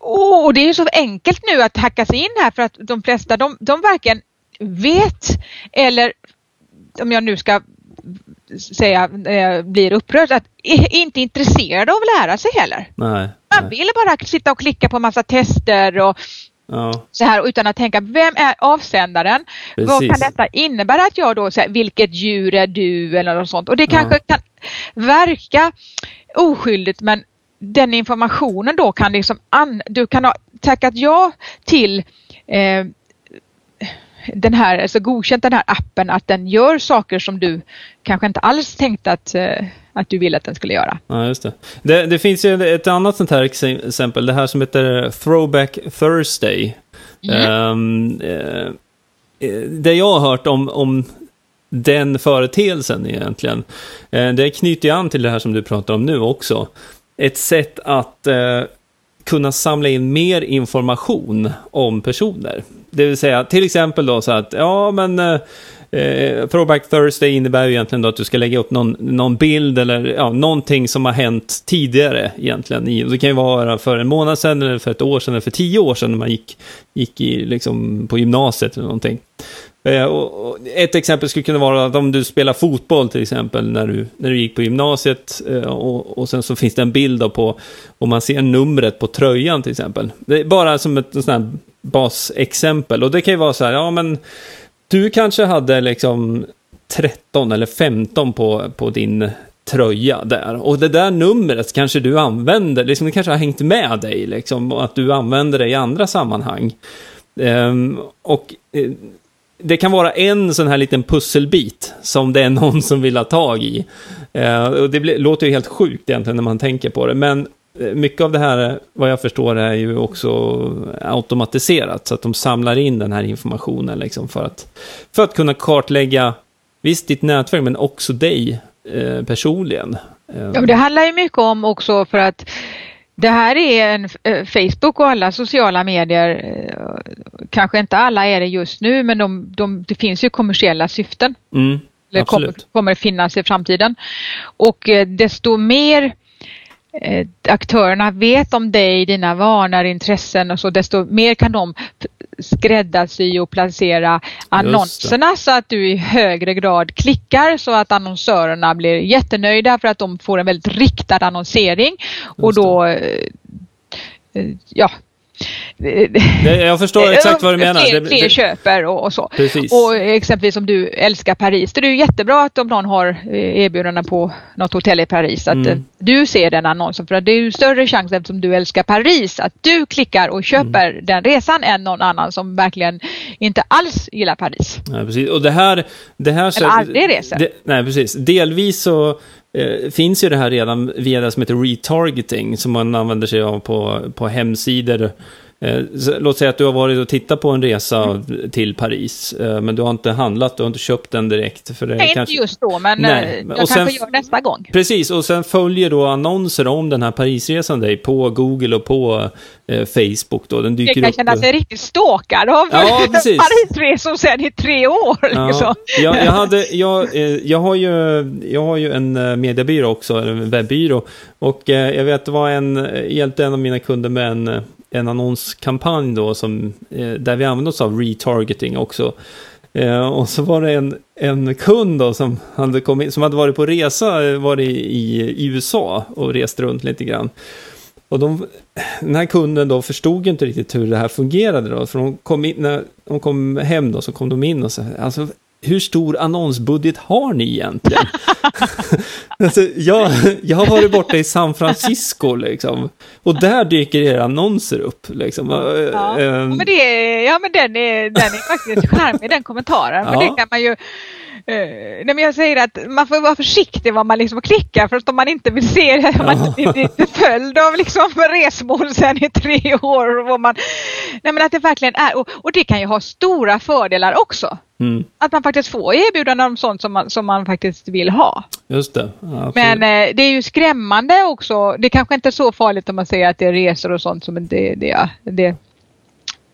Oh, och det är ju så enkelt nu att hacka sig in här för att de flesta, de, de verkligen vet, eller om jag nu ska säga blir upprörd, att inte intresserade av att lära sig heller. Nej, Man nej. vill bara sitta och klicka på massa tester och ja. så här, utan att tänka, vem är avsändaren? Precis. Vad kan detta innebära att jag då säger, vilket djur är du eller något sånt? Och det kanske ja. kan verka oskyldigt, men den informationen då kan liksom an- du kan ha tackat ja till eh, den här, alltså godkänt den här appen att den gör saker som du kanske inte alls tänkte att, att du ville att den skulle göra. Ja, just det. Det, det finns ju ett annat sånt här exempel, det här som heter Throwback Thursday. Mm. Um, eh, det jag har hört om, om den företeelsen egentligen, eh, det knyter ju an till det här som du pratar om nu också. Ett sätt att eh, kunna samla in mer information om personer. Det vill säga till exempel då så att ja men eh, Throwback Thursday innebär ju egentligen då att du ska lägga upp någon, någon bild eller ja, någonting som har hänt tidigare egentligen. Det kan ju vara för en månad sedan eller för ett år sedan eller för tio år sedan när man gick, gick i, liksom på gymnasiet eller någonting. Eh, och, och ett exempel skulle kunna vara att om du spelar fotboll till exempel när du, när du gick på gymnasiet eh, och, och sen så finns det en bild då på om man ser numret på tröjan till exempel. Det är bara som ett sån här basexempel, och det kan ju vara så här, ja men du kanske hade liksom tretton eller femton på, på din tröja där, och det där numret kanske du använder, liksom det kanske har hängt med dig liksom, och att du använder det i andra sammanhang ehm, och eh, det kan vara en sån här liten pusselbit som det är någon som vill ha tag i ehm, och det blir, låter ju helt sjukt egentligen när man tänker på det, men mycket av det här, vad jag förstår, är ju också automatiserat så att de samlar in den här informationen liksom för att, för att kunna kartlägga visst ditt nätverk men också dig eh, personligen. Ja, det handlar ju mycket om också för att det här är en eh, Facebook och alla sociala medier, eh, kanske inte alla är det just nu, men de, de, det finns ju kommersiella syften. Mm, eller kommer, kommer finnas i framtiden. Och eh, desto mer aktörerna vet om dig, dina vanor, intressen och så, desto mer kan de skräddarsy och placera annonserna så att du i högre grad klickar, så att annonsörerna blir jättenöjda för att de får en väldigt riktad annonsering. Just och då ja jag förstår exakt vad du menar. Fler, fler köper och, och så. Precis. Och exempelvis om du älskar Paris, det är ju jättebra att om någon har erbjudanden på något hotell i Paris att mm. du ser den annonsen, för att det är ju större chans eftersom du älskar Paris att du klickar och köper mm. den resan än någon annan som verkligen inte alls gillar Paris. Nej, precis. Och det här, det här så, aldrig resor. Det, nej, precis. Delvis så Eh, finns ju det här redan via det som heter retargeting som man använder sig av på, på hemsidor. Eh, så, låt säga att du har varit och tittat på en resa mm. till Paris, eh, men du har inte handlat, du har inte köpt den direkt. För det nej, kanske... inte just då, men nej. jag och kanske sen, gör nästa gång. Precis, och sen följer då annonser om den här Parisresan dig på Google och på eh, Facebook. Då. Den dyker det kan upp... känna sig riktigt stalkad av ja, Parisresor sedan i tre år. Liksom. Ja, jag, jag, hade, jag, eh, jag, har ju, jag har ju en mediebyrå också, en webbyrå, och eh, jag vet vad en hjälpte en av mina kunder med en en annonskampanj då som, eh, där vi använde oss av retargeting också. Eh, och så var det en, en kund då som hade, kommit, som hade varit på resa, var i, i U S A och rest runt lite grann. Och de, den här kunden då förstod ju inte riktigt hur det här fungerade då. För de kom in, när de kom hem då så kom de in och så här, alltså hur stor annonsbudget har ni egentligen? alltså, jag, jag har varit borta i San Francisco liksom. Och där dyker era annonser upp. Liksom. Ja, ähm. men, det är, ja men den är, den är faktiskt charmig, den kommentaren. Ja. Men det kan man ju... Nej, men jag säger att man får vara försiktig vad man liksom klickar, för att om man inte vill se det, om man inte blir följd av liksom resmål sedan i tre år och man, nej men att det verkligen är, och, och det kan ju ha stora fördelar också, mm. att man faktiskt får erbjudanden om sånt som man, som man faktiskt vill ha. Just det. Ja, men eh, det är ju skrämmande också, det är kanske inte så farligt om man säger att det är resor och sånt som det, det, det,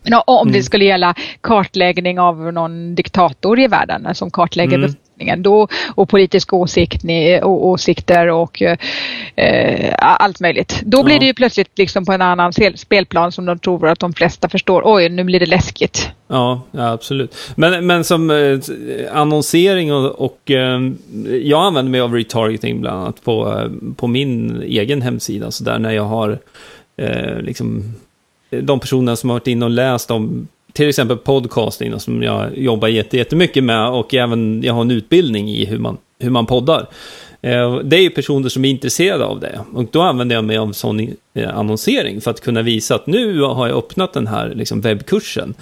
det Ja, om mm. det skulle gälla kartläggning av någon diktator i världen som kartlägger mm. befolkningen då, och politiska åsikter och, åsikter och eh, allt möjligt. Då blir ja. det ju plötsligt liksom på en annan spelplan som de tror att de flesta förstår. Oj, nu blir det läskigt. Ja, ja absolut. Men, men som eh, annonsering och, och eh, jag använder mig av retargeting bland annat på, eh, på min egen hemsida. Så där när jag har eh, liksom... de personer som har varit in och läst om till exempel podcasting som jag jobbar jättemycket med, och även jag har en utbildning i hur man, hur man poddar. Det är ju personer som är intresserade av det, och då använder jag mig av sån annonsering för att kunna visa att nu har jag öppnat den här liksom webbkursen.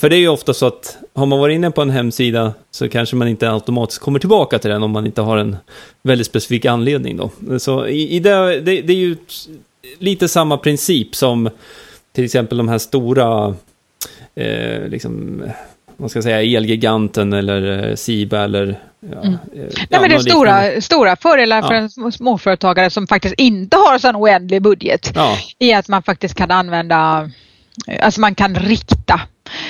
För det är ju ofta så att har man varit inne på en hemsida så kanske man inte automatiskt kommer tillbaka till den om man inte har en väldigt specifik anledning då. Så i, i det, det, det är ju lite samma princip som till exempel de här stora eh, liksom, vad ska jag säga, Elgiganten eller Siba eller ja, mm. eh, nej, men det är stora, stora fördelar ja. för en småföretagare som faktiskt inte har sån oändlig budget ja. i att man faktiskt kan använda, alltså man kan rikta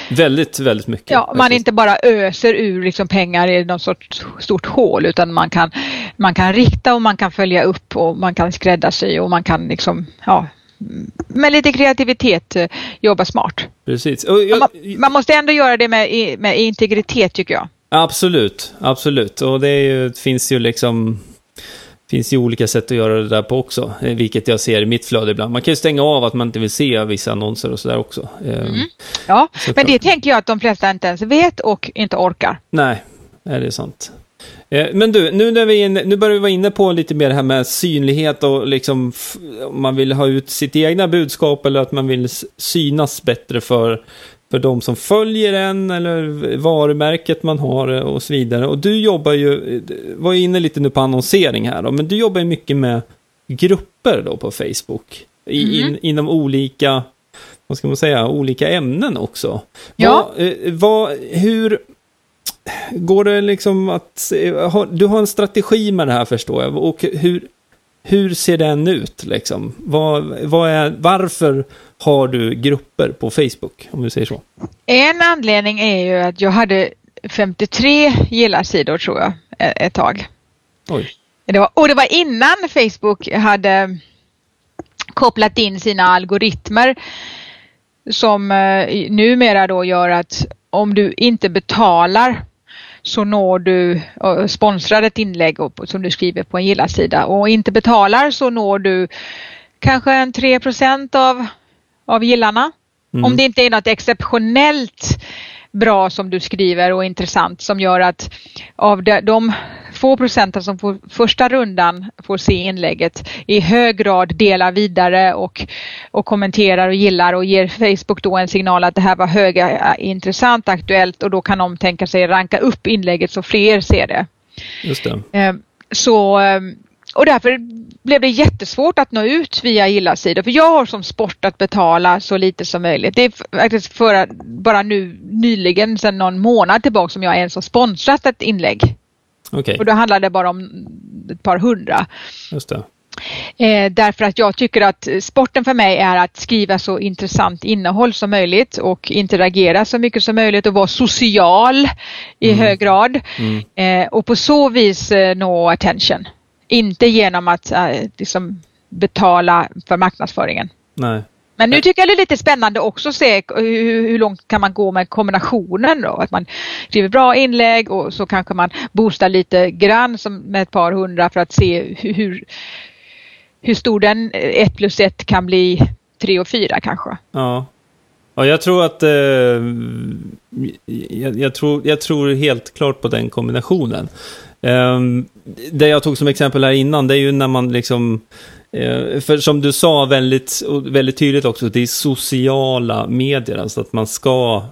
väldigt, väldigt mycket. Ja, man inte bara öser ur liksom pengar i något sorts stort hål, utan man kan, man kan rikta och man kan följa upp och man kan skräddarsy och man kan liksom, ja, med lite kreativitet jobba smart. Precis. Och jag, man, man måste ändå göra det med, med integritet tycker jag. Absolut, absolut. Och det, är ju, det finns ju liksom... finns ju olika sätt att göra det där på också, vilket jag ser i mitt flöde ibland. Man kan ju stänga av att man inte vill se vissa annonser och sådär också. Mm. Ja, så men det tänker jag att de flesta inte ens vet och inte orkar. Nej, är det sant. Men du, nu, när vi inne, nu börjar vi vara inne på lite mer det här med synlighet och liksom om man vill ha ut sitt egna budskap eller att man vill synas bättre för, för de som följer en eller varumärket man har och så vidare. Och du jobbar ju, var ju inne lite nu på annonsering här då, men du jobbar ju mycket med grupper då på Facebook i, mm. in, inom olika, vad ska man säga, olika ämnen också. Ja. Vad, vad, hur går det liksom att, har, du har en strategi med det här förstår jag, och hur, hur ser den ut liksom? Vad, vad är, varför har du grupper på Facebook, om du säger så? En anledning är ju att jag hade femtiotre gilla-sidor tror jag ett tag. Oj. Det var, och det var innan Facebook hade kopplat in sina algoritmer som numera då gör att om du inte betalar så når du sponsrar ett inlägg som du skriver på en gilla-sida, och inte betalar så når du kanske en tre procent av av gillarna. Mm. Om det inte är något exceptionellt bra som du skriver och intressant som gör att av de, de få procenten som får första rundan får se inlägget i hög grad delar vidare och, och kommenterar och gillar och ger Facebook då en signal att det här var höga, intressant, aktuellt, och då kan de tänka sig ranka upp inlägget så fler ser det. Just det. Så... Och därför blev det jättesvårt att nå ut via gilla-sidor. För jag har som sport att betala så lite som möjligt. Det är faktiskt för bara nu nyligen, sedan någon månad tillbaka, som jag ens har sponsrat ett inlägg. Okay. Och då handlade det bara om ett par hundra. Just det. Eh, därför att jag tycker att sporten för mig är att skriva så intressant innehåll som möjligt och interagera så mycket som möjligt och vara social i mm. hög grad. Mm. Eh, och på så vis eh, nå attention. Inte genom att äh, liksom betala för marknadsföringen. Nej. Men nu tycker jag det är lite spännande också att se hur, hur långt kan man gå med kombinationen då. Att man skriver bra inlägg och så kanske man boostar lite grann som med ett par hundra för att se hur, hur stor den ett plus ett kan bli tre och fyra kanske. Ja. Ja, jag tror att eh, jag, jag, tror, jag tror helt klart på den kombinationen. Eh, det jag tog som exempel här innan, det är ju när man liksom, eh, för som du sa väldigt, väldigt tydligt också, det är sociala medier, alltså att man ska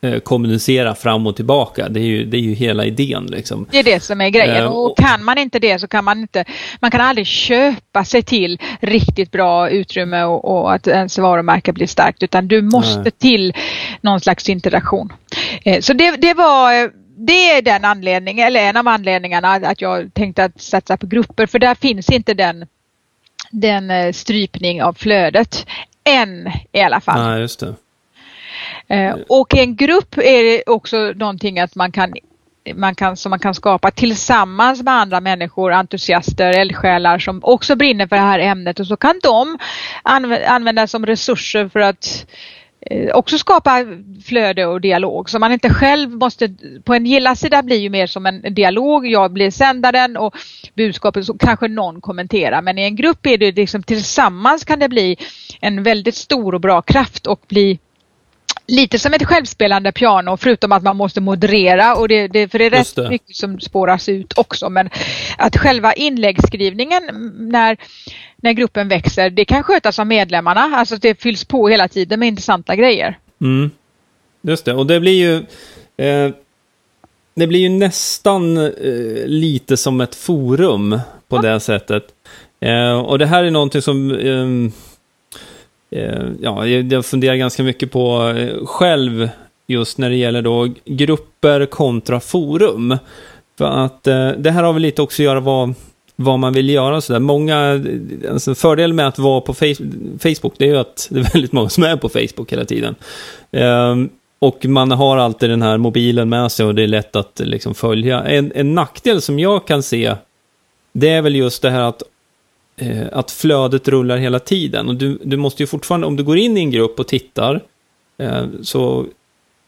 eh, kommunicera fram och tillbaka. Det är ju, det är ju hela idén liksom. Det är det som är grejen, och, och kan man inte det så kan man inte, man kan aldrig köpa sig till riktigt bra utrymme och, och att ens varumärke blir starkt, utan du måste nej. till någon slags interaktion. Eh, så det, det var... Det är den anledningen, eller en av anledningarna att jag tänkte att satsa på grupper. För där finns inte den, den strypning av flödet än i alla fall. Nej, just det. Eh, och i en grupp är det också någonting att man kan, man kan, som man kan skapa tillsammans med andra människor, entusiaster, eldsjälar som också brinner för det här ämnet. Och så kan de anv- användas som resurser för att också skapa flöde och dialog. Så man inte själv måste, på en gilla-sida blir ju mer som en dialog. Jag blir sändaren och budskapet så kanske någon kommenterar. Men i en grupp är det liksom, tillsammans kan det bli en väldigt stor och bra kraft och bli lite som ett självspelande piano, förutom att man måste moderera, och det, det, för det är rätt det. mycket som spåras ut också. Men att själva inläggsskrivningen när, när gruppen växer, det kan skötas av medlemmarna. Alltså det fylls på hela tiden med intressanta grejer. Mm. Just det, och det blir ju, eh, det blir ju nästan eh, lite som ett forum på ja. det sättet. Eh, och det här är någonting som... Eh, Ja, jag funderar ganska mycket på själv just när det gäller då grupper kontra forum. För att det här har väl lite också att göra vad, vad man vill göra och så där. Många, alltså fördel med att vara på Facebook, det är ju att det är väldigt många som är på Facebook hela tiden. Och man har alltid den här mobilen med sig och det är lätt att liksom följa. En, en nackdel som jag kan se, det är väl just det här att att flödet rullar hela tiden, och du, du måste ju fortfarande, om du går in i en grupp och tittar eh, så,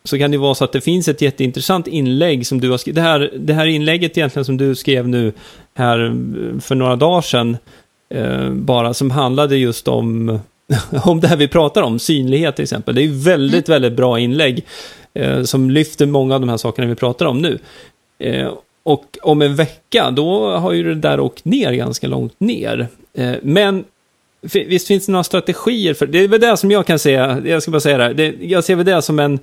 så kan det vara så att det finns ett jätteintressant inlägg som du har skrivit, det här, det här inlägget egentligen som du skrev nu här för några dagar sedan eh, bara, som handlade just om om det här vi pratar om, synlighet till exempel. Det är ju väldigt, mm. väldigt bra inlägg eh, som lyfter många av de här sakerna vi pratar om nu. eh, Och om en vecka, då har ju det där åkt ner ganska långt ner. Eh, men f- visst finns det några strategier för det? Det är väl det som jag kan säga, jag ska bara säga det, det jag ser väl det som en,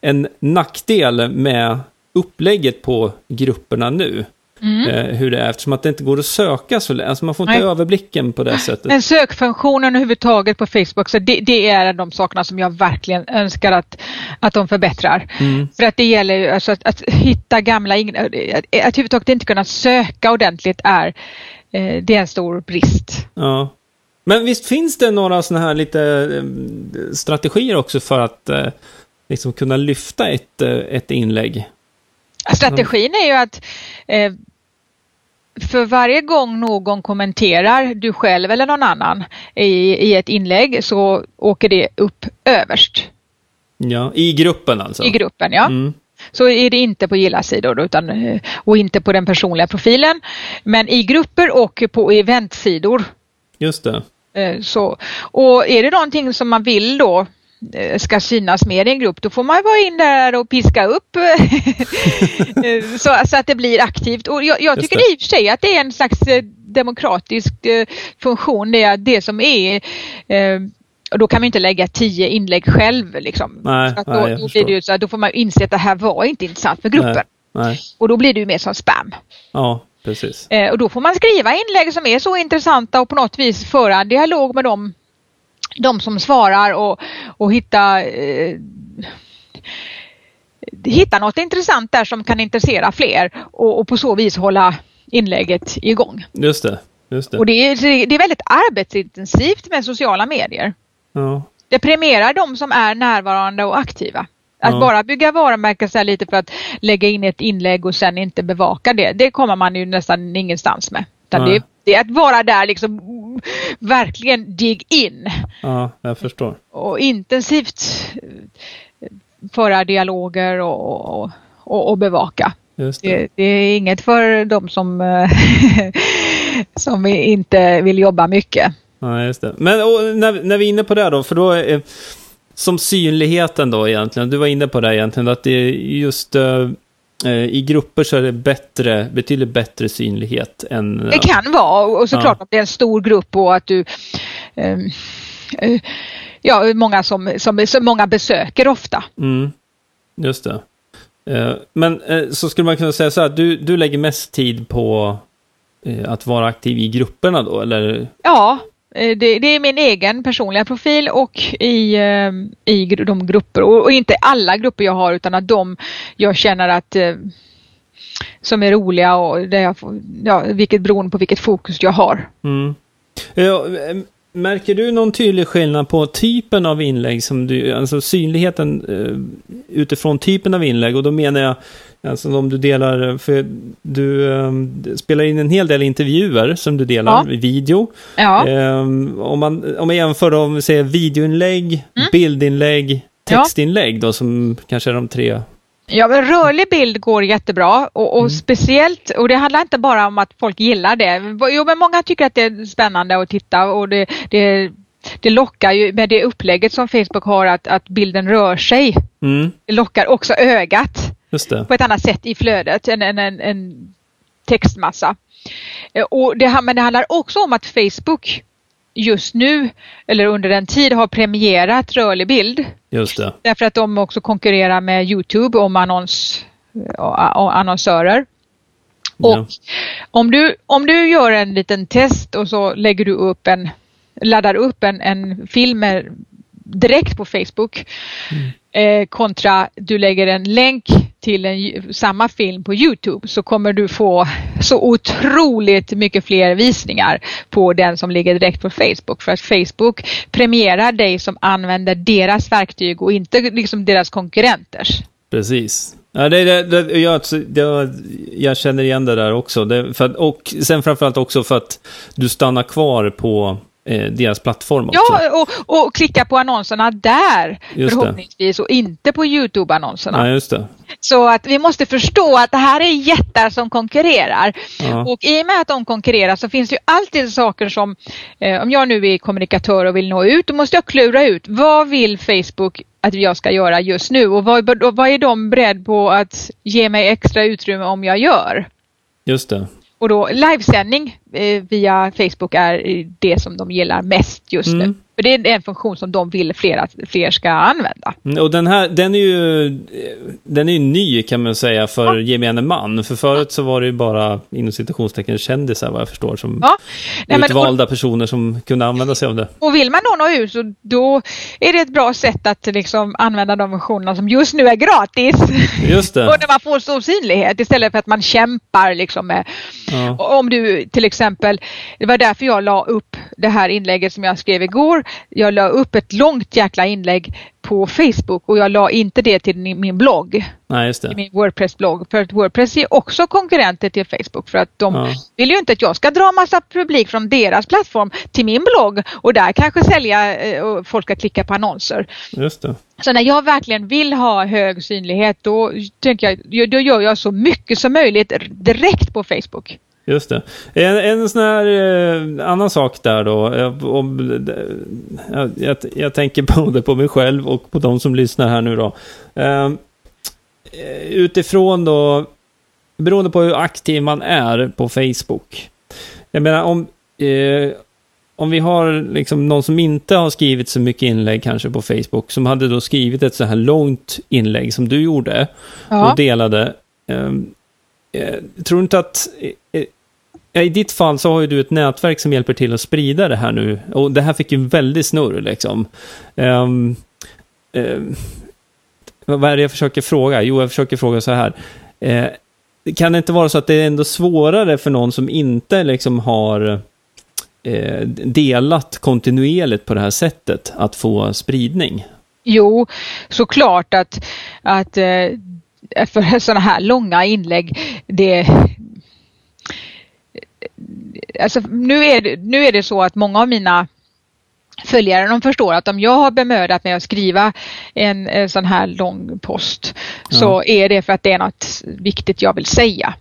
en nackdel med upplägget på grupperna nu. Mm. Eh, hur det är, eftersom att det inte går att söka så lätt. Alltså man får inte Nej. överblicken på det sättet. Men sökfunktionen överhuvudtaget på Facebook, så det, det är de sakerna som jag verkligen önskar att, att de förbättrar. Mm. För att det gäller ju alltså att, att hitta gamla, att överhuvudtaget inte kunna söka ordentligt är, eh, det är en stor brist. Ja. Men visst finns det några sådana här lite eh, strategier också för att eh, liksom kunna lyfta ett, eh, ett inlägg? Strategin är ju att eh, för varje gång någon kommenterar, du själv eller någon annan, i, i ett inlägg, så åker det upp överst. Ja, i gruppen alltså? I gruppen, ja. Mm. Så är det inte på gilla-sidor utan, och inte på den personliga profilen. Men i grupper och på eventsidor. Just det. Eh, så. Och är det någonting som man vill då ska synas mer i en grupp, då får man vara in där och piska upp så, så att det blir aktivt. Och jag, jag tycker det. i och för sig att det är en slags demokratisk eh, funktion, det är det som är, eh, och då kan man inte lägga tio inlägg själv liksom. Nej, så att då, nej, då, blir det ju så att då får man inse att det här var inte intressant för gruppen. Nej, nej. Och då blir det ju mer som spam. Ja. Precis. Eh, och då får man skriva inlägg som är så intressanta och på något vis föra en dialog med dem De som svarar och, och hitta, eh, hitta något intressant där som kan intressera fler. Och, och på så vis hålla inlägget igång. Just det. Just det. Och det är, det är väldigt arbetsintensivt med sociala medier. Ja. Det premierar de som är närvarande och aktiva. Att ja. bara bygga varumärken så här lite för att lägga in ett inlägg och sen inte bevaka det. Det kommer man ju nästan ingenstans med. Utan det, det är att vara där liksom verkligen dig in. Ja, jag förstår. Och intensivt föra dialoger och, och, och, och bevaka. Just det. Det, det är inget för de som, som inte vill jobba mycket. Ja, just det. Men och, när, när vi är inne på det då, för då är, som synligheten då egentligen, du var inne på det egentligen, att det är just... I grupper så är det bättre, betydligt bättre synlighet än... Det kan vara, och såklart ja. om det är en stor grupp och att du... Eh, eh, ja, många som, som, som många besöker ofta. Mm, just det. Eh, men eh, så skulle man kunna säga så här, du, du lägger mest tid på eh, att vara aktiv i grupperna då, eller? Ja, Det, det är min egen personliga profil och i, i de grupper, och inte alla grupper jag har, utan att de jag känner att som är roliga och det jag, ja, vilket, beroende på vilket fokus jag har. Mm. Ja, Märker du någon tydlig skillnad på typen av inlägg som du, alltså synligheten eh, utifrån typen av inlägg? Och då menar jag, alltså om du delar, för du eh, spelar in en hel del intervjuer som du delar i ja. video. Ja. Eh, om, man, om man jämför om vi säger videoinlägg, mm. bildinlägg, textinlägg då, som kanske är de tre. Ja, men rörlig bild går jättebra och, och mm. speciellt, och det handlar inte bara om att folk gillar det. Jo, men många tycker att det är spännande att titta och det, det, det lockar ju med det upplägget som Facebook har att, att bilden rör sig. Mm. Det lockar också ögat på ett annat sätt i flödet än en, en, en textmassa. Och det, men det handlar också om att Facebook just nu, eller under en tid, har premierat rörlig bild. Just det. Därför att de också konkurrerar med YouTube om annons, annonsörer. Ja. Och om du, om du gör en liten test och så lägger du upp en, laddar upp en, en film direkt på Facebook mm. eh, kontra du lägger en länk till en, samma film på YouTube, så kommer du få så otroligt mycket fler visningar på den som ligger direkt på Facebook, för att Facebook premierar dig som använder deras verktyg och inte liksom deras konkurrenters. Precis. Ja, det, det, det, jag, det, jag känner igen det där också. Det, för att, och sen framförallt också för att du stannar kvar på deras plattform också. Ja, och, och klicka på annonserna där förhoppningsvis och inte på YouTube-annonserna. Ja, just det. Så att vi måste förstå att det här är jättar som konkurrerar. Ja. Och i och med att de konkurrerar så finns det ju alltid saker som, eh, om jag nu är kommunikatör och vill nå ut, då måste jag klura ut vad vill Facebook att jag ska göra just nu och vad, och vad är de beredd på att ge mig extra utrymme om jag gör? Just det. Och då livesändning eh, via Facebook är det som de gillar mest just mm. nu. För det är en funktion som de vill flera, fler ska använda. Mm, och den här, den är ju den är ju ny kan man säga för ja. gemene man. För förut så var det ju bara inom citationstecken kändisar vad jag förstår som ja. Nej, utvalda och, personer som kunde använda sig av det. Och vill man då nå ut så då är det ett bra sätt att liksom använda de funktionerna som just nu är gratis. Just det. Och när man får så synlighet istället för att man kämpar liksom med ja. Om du till exempel, det var därför jag la upp det här inlägget som jag skrev igår. Jag la upp ett långt jäkla inlägg på Facebook och jag la inte det till min blogg. Nej, just det. Min WordPress-blogg. För att WordPress är också konkurrenter till Facebook. För att de ja. vill ju inte att jag ska dra massa publik från deras plattform till min blogg. Och där kanske sälja och folk ska klicka på annonser. Just det. Så när jag verkligen vill ha hög synlighet då, tänker jag, då gör jag så mycket som möjligt direkt på Facebook. Just det. En, en sån här eh, annan sak där då. Jag, om, jag, jag, jag tänker både på mig själv och på de som lyssnar här nu då. Eh, utifrån då, beroende på hur aktiv man är på Facebook. Jag menar om, eh, om vi har liksom någon som inte har skrivit så mycket inlägg kanske på Facebook, som hade då skrivit ett så här långt inlägg som du gjorde ja. och delade. Eh, Tror inte att i ditt fall så har ju du ett nätverk som hjälper till att sprida det här nu, och det här fick ju en väldigt snurr liksom. Um, um, vad är det jag försöker fråga? Jo, jag försöker fråga så här. Uh, kan det inte vara så att det är ändå svårare för någon som inte liksom har uh, delat kontinuerligt på det här sättet att få spridning? Jo, såklart att att uh... för sådana här långa inlägg det, alltså nu är det, nu är det så att många av mina följare, de förstår att om jag har bemödat mig att skriva en, en sån här lång post ja. så är det för att det är något viktigt jag vill säga.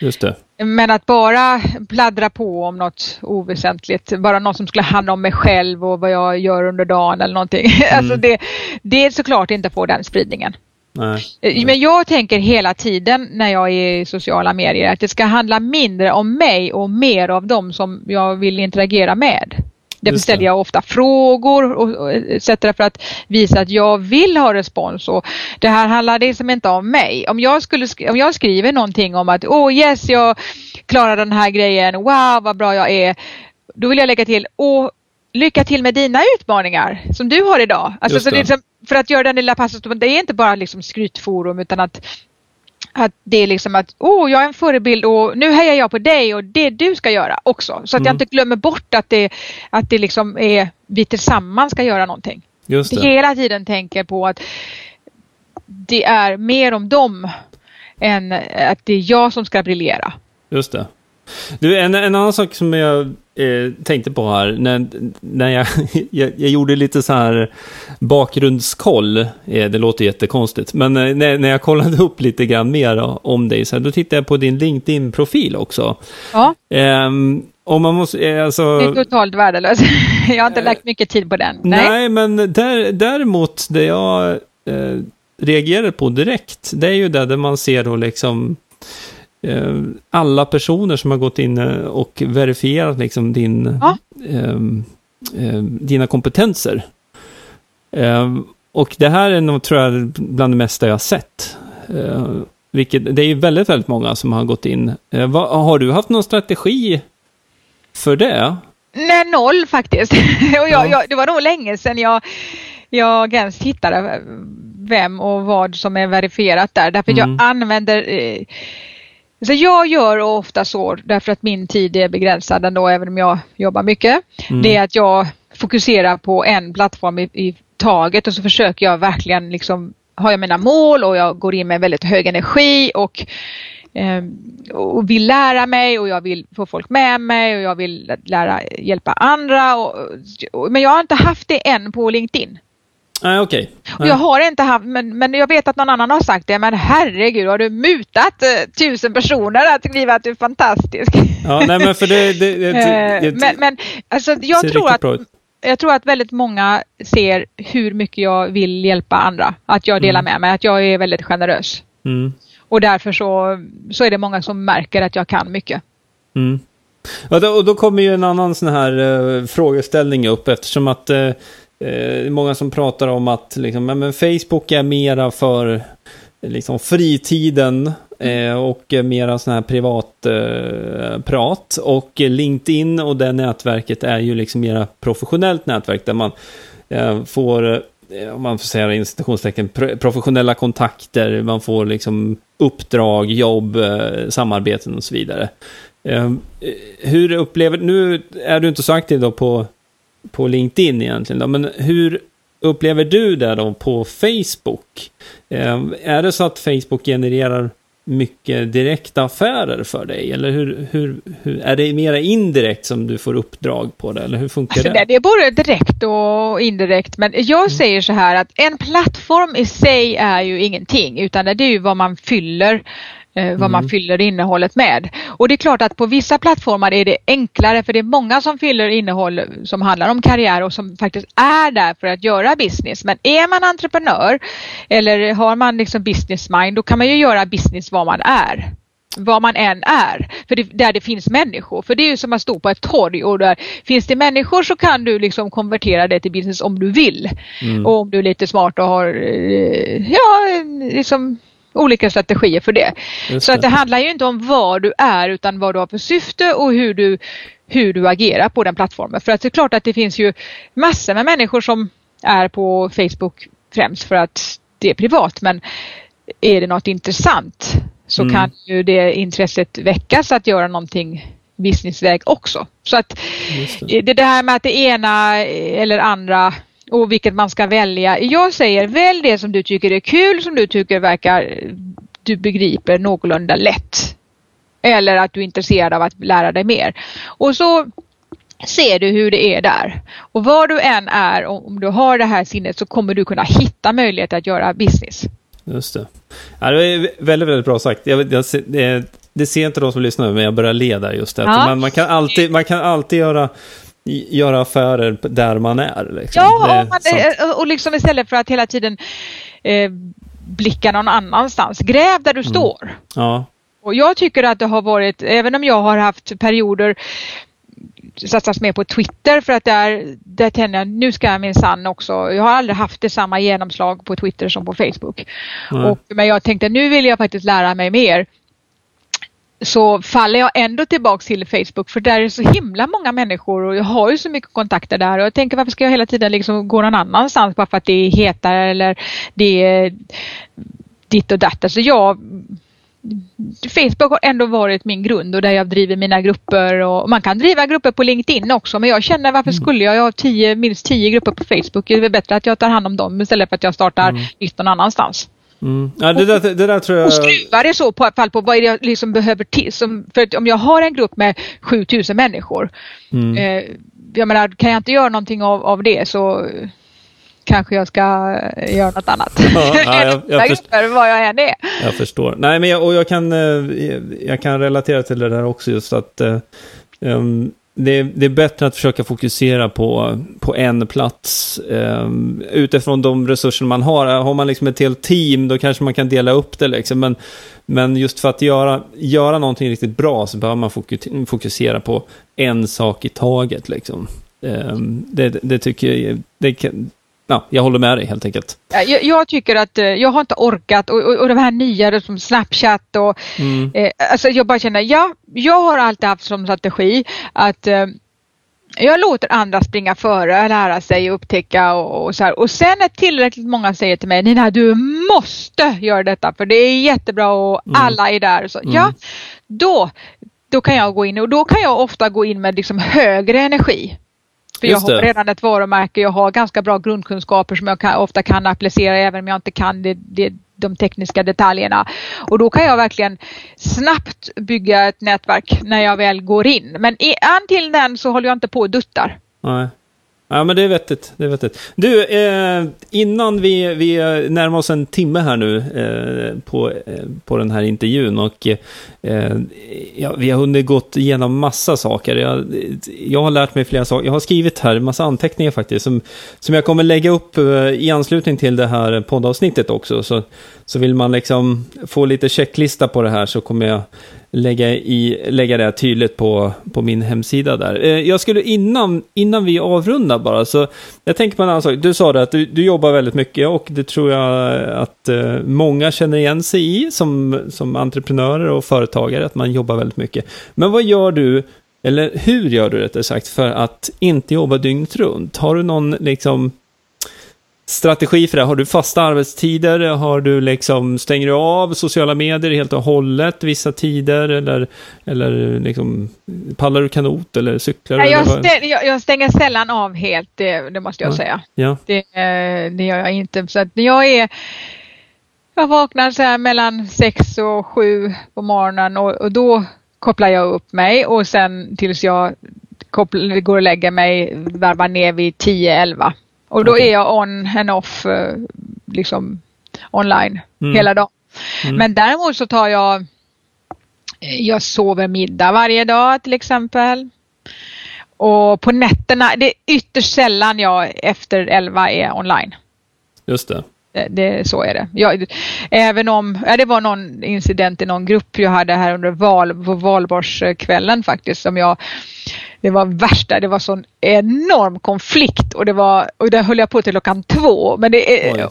Just det. Men att bara pladdra på om något oväsentligt, bara något som skulle handla om mig själv och vad jag gör under dagen eller någonting, mm. alltså det, det är såklart inte på den spridningen. Nej, nej. Men jag tänker hela tiden när jag är i sociala medier att det ska handla mindre om mig och mer av dem som jag vill interagera med. Därför ställer jag ofta frågor och, och et cetera för att visa att jag vill ha respons. Och det här handlar liksom inte om mig. Om jag, skulle sk- om jag skriver någonting om att åh oh, yes, jag klarar den här grejen, wow vad bra jag är, då vill jag lägga till åh oh, lycka till med dina utmaningar som du har idag. Alltså, så det är liksom, för att göra den lilla passet. Det är inte bara liksom skrytforum utan att Att det är liksom att, åh, oh, jag är en förebild och nu hejar jag på dig och det du ska göra också. Så att mm. jag inte glömmer bort att det, att det liksom är, vi tillsammans ska göra någonting. Just det. Hela tiden tänker på att det är mer om dem än att det är jag som ska briljera. Just det. Du, en, en annan sak som jag eh, tänkte på här, när, när jag, jag, jag gjorde lite så här bakgrundskoll, eh, det låter jättekonstigt, men eh, när, när jag kollade upp lite grann mer om dig, så här, då tittade jag på din LinkedIn-profil också. Ja. Eh, om man måste, eh, alltså, det är totalt värdelöst. Jag har inte eh, lagt mycket tid på den. Nej, nej men där, däremot det jag eh, reagerade på direkt, det är ju där, där man ser då liksom alla personer som har gått in och verifierat liksom din, ja. eh, dina kompetenser. Eh, och det här är nog, tror jag, bland det mesta jag har sett. Eh, vilket, det är ju väldigt, väldigt många som har gått in. Eh, vad, har du haft någon strategi för det? Nej, noll faktiskt. och jag, jag, det var nog länge sedan jag, jag ens hittade vem och vad som är verifierat där. Därför mm. jag använder... Eh, Så jag gör ofta så, därför att min tid är begränsad ändå, även om jag jobbar mycket. Mm. Det är att jag fokuserar på en plattform i, i taget, och så försöker jag verkligen, liksom, har jag mina mål och jag går in med väldigt hög energi och, eh, och vill lära mig och jag vill få folk med mig och jag vill lära, hjälpa andra. Och, och, men jag har inte haft det än på LinkedIn. Nej, ah, okej. Okay. Ah. Jag har inte haft, men, men jag vet att någon annan har sagt det. Men herregud, har du mutat eh, tusen personer att skriva att du är fantastisk? Ja, nej men för det... det, det, det, det men men alltså, jag, tror att, jag tror att väldigt många ser hur mycket jag vill hjälpa andra. Att jag delar mm. med mig, att jag är väldigt generös. Mm. Och därför så, så är det många som märker att jag kan mycket. Mm. Ja, då, och då kommer ju en annan sån här uh, frågeställning upp, eftersom att... Uh, Eh, många som pratar om att liksom, men Facebook är mera för liksom, fritiden eh, och mera sån här privat eh, prat, och LinkedIn och det nätverket är ju liksom mera professionellt nätverk där man eh, får, om man får säga i citationstecken, professionella kontakter, man får liksom uppdrag, jobb, eh, samarbeten och så vidare. Eh, hur upplever, nu är du inte så aktiv då på på LinkedIn egentligen då, men hur upplever du det då på Facebook? Eh, är det så att Facebook genererar mycket direkta affärer för dig, eller hur, hur, hur är det mera indirekt som du får uppdrag på det, eller hur funkar alltså, det? Det är både direkt och indirekt, men jag mm. säger så här att en plattform i sig är ju ingenting, utan det är ju vad man fyller vad man mm. fyller innehållet med. Och det är klart att på vissa plattformar är det enklare, för det är många som fyller innehåll som handlar om karriär och som faktiskt är där för att göra business. Men är man entreprenör eller har man liksom business mind, då kan man ju göra business vad man är. Vad man än är. För det, där det finns människor. För det är ju som att stå på ett torg. Och där finns det människor, så kan du liksom konvertera det till business om du vill. Mm. Och om du är lite smart och har ja, liksom... olika strategier för det. Just så att det handlar ju inte om vad du är, utan vad du har för syfte och hur du, hur du agerar på den plattformen. För att det är klart att det finns ju massor med människor som är på Facebook främst för att det är privat. Men är det något intressant så mm. kan ju det intresset väckas att göra någonting businessväg också. Så att det. Det, det här med att det ena eller andra... och vilket man ska välja. Jag säger väl det som du tycker är kul. Som du tycker verkar du begriper någorlunda lätt. Eller att du är intresserad av att lära dig mer. Och så ser du hur det är där. Och var du än är, om du har det här sinnet, så kommer du kunna hitta möjlighet att göra business. Just det. Ja, det är väldigt, väldigt bra sagt. Jag, jag, det, det ser inte de som lyssnar, men jag börjar leda just det. Ja. Man, man, kan alltid, man kan alltid göra... göra affärer där man är. Liksom. Ja, är och liksom istället för att hela tiden eh, blicka någon annanstans. Gräv där du mm. står. Ja. Och jag tycker att det har varit, även om jag har haft perioder satsats mer på Twitter, för att där, där tänder jag, nu ska jag minsann också, jag har aldrig haft det samma genomslag på Twitter som på Facebook. Mm. Och, men jag tänkte, nu vill jag faktiskt lära mig mer. Så faller jag ändå tillbaka till Facebook, för där är så himla många människor och jag har ju så mycket kontakter där, och jag tänker, varför ska jag hela tiden liksom gå någon annanstans bara för att det är hetare eller det är ditt och datt. Så jag Facebook har ändå varit min grund och där jag driver mina grupper, och man kan driva grupper på LinkedIn också, men jag känner varför skulle jag, jag har tio, minst tio grupper på Facebook, det är bättre att jag tar hand om dem istället för att jag startar mm. nytt någon annanstans. Mm. Ja, det där, det där tror jag... Och skruvar det så på, på vad är det jag liksom behöver till, som, för att om jag har en grupp med sjutusen människor mm. eh, jag menar, kan jag inte göra någonting av, av det så kanske jag ska göra något annat. Ja, ja, jag, jag förstår vad jag än är. Jag förstår. Nej, men jag, och jag kan jag kan relatera till det där också, just att um, det, det är bättre att försöka fokusera på på en plats um, utifrån de resurser man har. Har man liksom ett helt team, då kanske man kan dela upp det liksom, men men just för att göra göra någonting riktigt bra så behöver man fokusera på en sak i taget liksom. Um, det, det tycker jag, det kan, ja, jag håller med dig helt enkelt. Jag, jag tycker att jag har inte orkat och, och, och de här nya som Snapchat och mm. eh, alltså jag bara känner, ja, jag har alltid haft som strategi att eh, jag låter andra springa före, lära sig och upptäcka och, och så här. Och sen är tillräckligt många säger till mig, Nina, du måste göra detta för det är jättebra och alla är där. Och så. Mm. Ja, då, då kan jag gå in och då kan jag ofta gå in med liksom högre energi. För jag har redan ett varumärke, jag har ganska bra grundkunskaper som jag kan, ofta kan applicera även om jag inte kan det, det, de tekniska detaljerna. Och då kan jag verkligen snabbt bygga ett nätverk när jag väl går in. Men till den så håller jag inte på och duttar. Nej. Ja, men det är vettigt, det är vettigt. Du, eh, innan vi, vi närmar oss en timme här nu eh, på, eh, på den här intervjun och eh, ja, vi har hunnit gått igenom massa saker. Jag, jag har lärt mig flera saker. Jag har skrivit här en massa anteckningar faktiskt som, som jag kommer lägga upp eh, i anslutning till det här poddavsnittet också. Så, så vill man liksom få lite checklista på det här så kommer jag lägga, i, lägga det här tydligt på, på min hemsida där. Eh, jag skulle innan, innan vi avrundar bara, så jag tänker på en annan sak. Du sa det att du, du jobbar väldigt mycket och det tror jag att eh, många känner igen sig i som, som entreprenörer och företagare, att man jobbar väldigt mycket. Men vad gör du, eller hur gör du rättare sagt, för att inte jobba dygnet runt? Har du någon liksom strategi för det? Har du fasta arbetstider? Har du liksom, stänger du av sociala medier helt och hållet vissa tider? Eller, eller liksom, pallar du kanot eller cyklar? Nej, jag, stäng, jag, jag stänger sällan av helt, det, det måste jag ja. säga. Ja. Det, det gör jag inte. Så att jag är... Jag vaknar så här mellan sex och sju på morgonen och, och då kopplar jag upp mig och sen tills jag kopplar, går och lägger mig, varvar ner vid tio elva. Och då är jag on and off liksom online mm. hela dagen. Mm. Men däremot så tar jag, jag sover middag varje dag till exempel. Och på nätterna, det är ytterst sällan jag efter elva är online. Just det. Det, det så är det. Jag, även om, ja, det var någon incident i någon grupp jag hade här under val, på valborgskvällen faktiskt, som jag, det var värsta, det var sån enorm konflikt och det var, och där höll jag på till klockan två men det,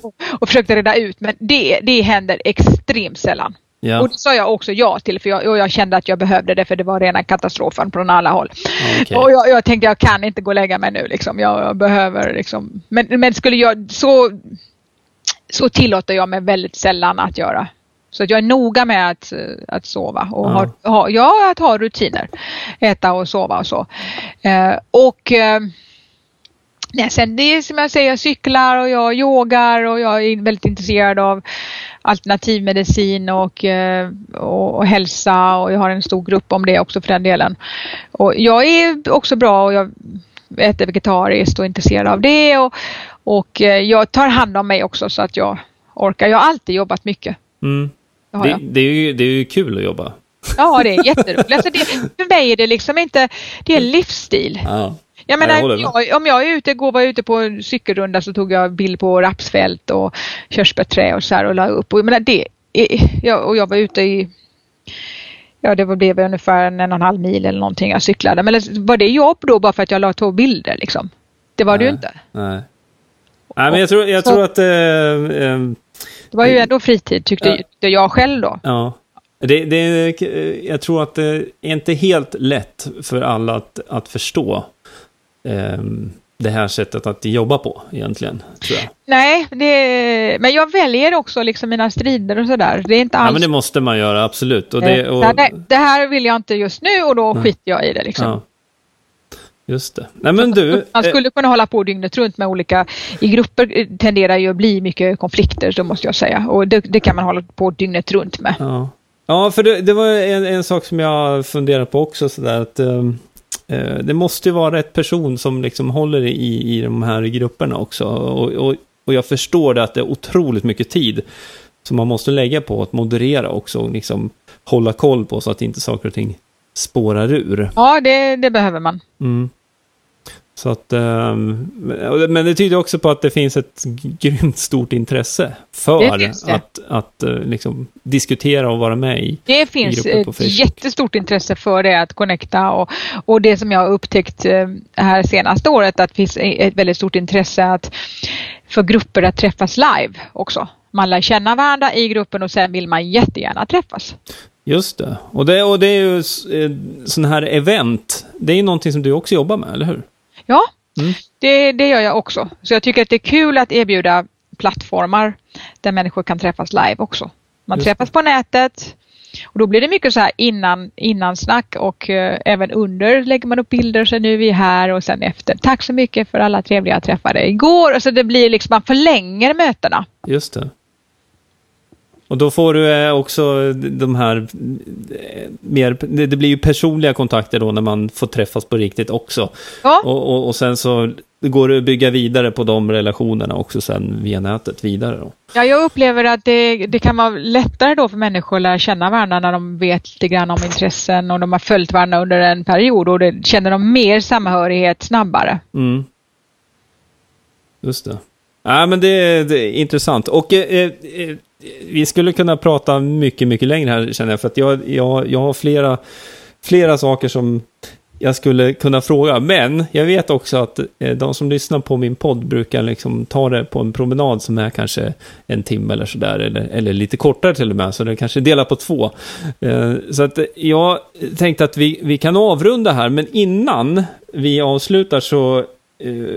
och, och försökte reda ut, men det, det händer extremt sällan. Ja. Och det sa jag också ja till, för jag, och jag kände att jag behövde det, för det var rena katastrofen från alla håll. Okay. Och jag, jag tänkte jag kan inte gå och lägga mig nu liksom, jag, jag behöver liksom, men, men skulle jag så Så tillåter jag mig väldigt sällan att göra. Så att jag är noga med att, att sova. Och ja. Har, ha, ja, att ha rutiner. Äta och sova och så. Eh, och eh, nej, sen det är som jag säger, jag cyklar och jag yogar. Och jag är väldigt intresserad av alternativmedicin och, eh, och, och hälsa. Och jag har en stor grupp om det också för den delen. Och jag är också bra och jag äter vegetariskt och är intresserad av det. Och Och jag tar hand om mig också så att jag orkar. Jag har alltid jobbat mycket. Mm. Det, det, det, är ju, det är ju kul att jobba. Ja, det är jätteroligt. Alltså det, för mig är det liksom inte... Det är livsstil. Ja. Jag menar, jag jag, om jag är ute, går, var ute på en cykelrunda så tog jag bild på rapsfält och körsbärträ och så här och la upp. Och jag, menar, det är, jag, och jag var ute i... Ja, det blev ungefär en, en och en halv mil eller någonting jag cyklade. Men var det jobb då bara för att jag la två bilder liksom? Det var nej, det ju inte. Nej. Nej, men jag tror, jag tror att... Eh, eh, det var ju ändå fritid, tyckte, ja, tyckte jag själv då. Ja, det, det, jag tror att det är inte helt lätt för alla att, att förstå eh, det här sättet att jobba på egentligen, tror jag. Nej, det, men jag väljer också liksom mina strider och sådär. Det är inte alls... Ja, men det måste man göra, absolut. Och det, och... Nej, det här vill jag inte just nu och då skiter jag i det liksom. Ja. Just det. Nej, men du, man skulle kunna hålla på dygnet runt med olika, i grupper tenderar ju att bli mycket konflikter, så måste jag säga. Och det, det kan man hålla på dygnet runt med. Ja, ja för det, det var en, en sak som jag funderar på också sådär att um... det måste ju vara rätt person som liksom håller i, i de här grupperna också. Och, och, och jag förstår det att det är otroligt mycket tid som man måste lägga på att moderera också. Och liksom hålla koll på så att inte saker och ting spårar ur. Ja, det, det behöver man. Mm. Så att, men det tyder också på att det finns ett grymt stort intresse för det det. att, att liksom diskutera och vara med i. Det finns i ett jättestort intresse för det, att connecta och, och det som jag har upptäckt här senaste året, att det finns ett väldigt stort intresse att, för grupper att träffas live också. Man lär känna varandra i gruppen och sen vill man jättegärna träffas. Just det, och det, och det är ju sån här event, det är ju någonting som du också jobbar med, eller hur? Ja, mm. det, det gör jag också. Så jag tycker att det är kul att erbjuda plattformar där människor kan träffas live också. Man Just. träffas på nätet och då blir det mycket så här innan, innan snack och eh, även under lägger man upp bilder, så nu är vi här och sen efter. Tack så mycket för alla trevliga jag träffade igår. Och så det blir liksom, man förlänger mötena. Just det. Och då får du också de här mer, det blir ju personliga kontakter då när man får träffas på riktigt också. Ja. Och, och, och sen så går det att bygga vidare på de relationerna också sen via nätet vidare då. Ja, jag upplever att det, det kan vara lättare då för människor att lära känna varandra när de vet lite grann om intressen och de har följt varandra under en period och det, känner de mer samhörighet snabbare. Mm. Just det. Ja, men det, det är intressant. Och eh, eh, vi skulle kunna prata mycket, mycket längre här, känner jag. För att jag, jag, jag har flera, flera saker som jag skulle kunna fråga. Men jag vet också att de som lyssnar på min podd brukar liksom ta det på en promenad som är kanske en timme eller sådär. Eller, eller lite kortare till och med. Så det kanske delar på två. Så att jag tänkte att vi, vi kan avrunda här. Men innan vi avslutar så...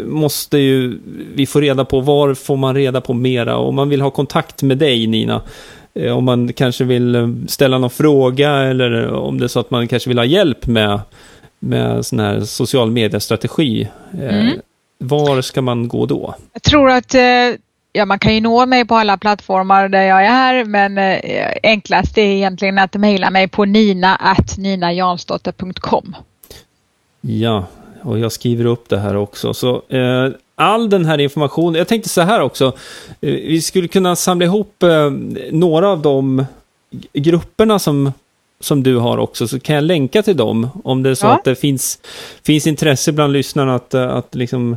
måste ju vi få reda på, var får man reda på mera om man vill ha kontakt med dig, Nina, om man kanske vill ställa någon fråga eller om det är så att man kanske vill ha hjälp med, med sån här social mediestrategi, mm. var ska man gå då? Jag tror att ja, man kan ju nå mig på alla plattformar där jag är, men enklast är egentligen att mejla mig på nina at nina jansdotter punkt com. Ja. Och jag skriver upp det här också. Så eh, all den här informationen... Jag tänkte så här också. Eh, vi skulle kunna samla ihop eh, några av de grupperna som, som du har också. Så kan jag länka till dem. Om det är så ja. att det finns, finns intresse bland lyssnarna att, att liksom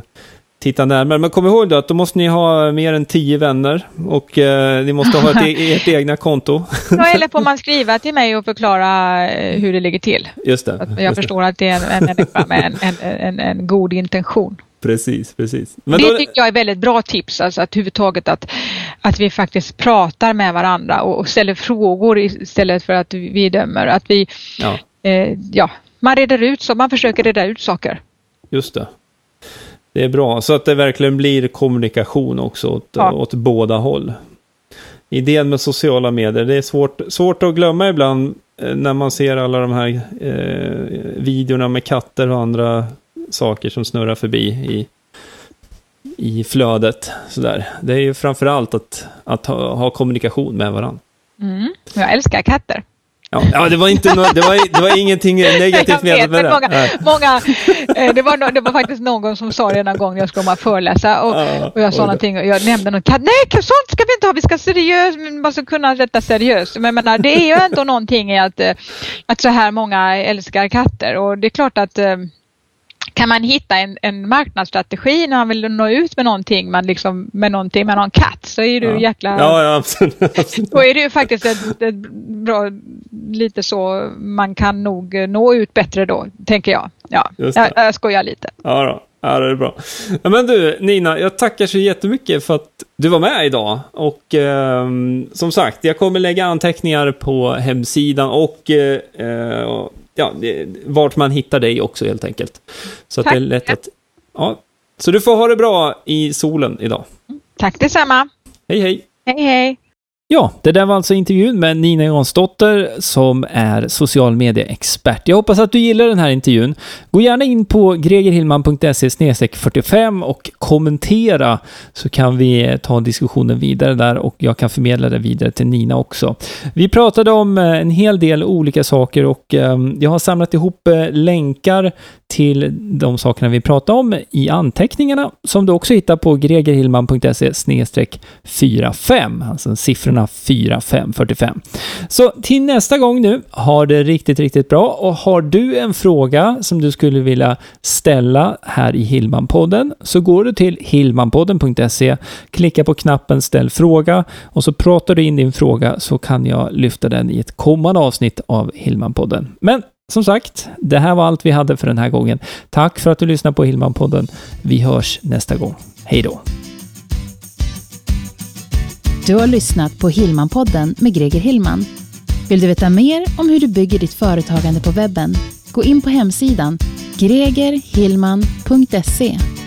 titta närmare. Men kom ihåg då att då måste ni ha mer än tio vänner. Och eh, ni måste ha ett, e- ert egna konto. Ja, eller får man skriva till mig och förklara hur det ligger till. Just det. Att jag just förstår det. Att det är en, en, en, en, en, en god intention. Precis, precis. Men det då... tycker jag är väldigt bra tips. Alltså att huvudtaget att, att vi faktiskt pratar med varandra. Och, och ställer frågor istället för att vi dömer. Att vi, ja. Eh, ja, man reder ut, så man försöker reda ut saker. Just det. Det är bra, så att det verkligen blir kommunikation också åt, ja. åt båda håll. Idén med sociala medier, det är svårt, svårt att glömma ibland när man ser alla de här eh, videorna med katter och andra saker som snurrar förbi i, i flödet. Så där. Det är ju framförallt att, att ha, ha kommunikation med varandra. Mm, jag älskar katter. Ja, ja, det var inte no- det var det var ingenting negativt med det. Många, många det var no- det var faktiskt någon som sa det en gång när jag skulle komma föreläsa och, ja, och jag sa någonting och jag nämnde något, nej, sånt ska vi inte ha, vi ska seriöst, man ska kunna rätta seriöst. Men menar, det är ju ändå någonting i att att så här många älskar katter, och det är klart att kan man hitta en, en marknadsstrategi när man vill nå ut med någonting, man liksom, med någonting, med någon katt, så är du ja. jäkla... Ja, ja, absolut, absolut. Då är det ju faktiskt ett, ett bra, lite så, man kan nog nå ut bättre då, tänker jag. Ja, jag, jag skojar lite. Ja, då. Ja, det är bra. Ja, men du, Nina, jag tackar så jättemycket för att du var med idag. Och eh, som sagt, jag kommer lägga anteckningar på hemsidan och... Eh, och ja, vart man hittar dig också helt enkelt. Så att det är lätt att ja, Så du får ha det bra i solen idag. Tack detsamma. Hej hej. Hej hej. Ja, det där var alltså intervjun med Nina Jansdotter som är socialmedieexpert. Jag hoppas att du gillar den här intervjun. Gå gärna in på gregerhillman punkt se slash fyrtiofem och kommentera så kan vi ta diskussionen vidare där och jag kan förmedla det vidare till Nina också. Vi pratade om en hel del olika saker och jag har samlat ihop länkar till de sakerna vi pratade om i anteckningarna som du också hittar på gregerhillman punkt se slash fyrtiofem, alltså siffrorna fyra fem fyrtiofem. Så till nästa gång nu, har det riktigt, riktigt bra. Och har du en fråga som du skulle vilja ställa här i Hillmanpodden så går du till hillmanpodden punkt se, klicka på knappen ställ fråga och så pratar du in din fråga så kan jag lyfta den i ett kommande avsnitt av Hillmanpodden. Men som sagt, det här var allt vi hade för den här gången. Tack för att du lyssnar på Hillmanpodden. Vi hörs nästa gång. Hej då! Du har lyssnat på Hillman-podden med Greger Hillman. Vill du veta mer om hur du bygger ditt företagande på webben? Gå in på hemsidan gregerhillman punkt se.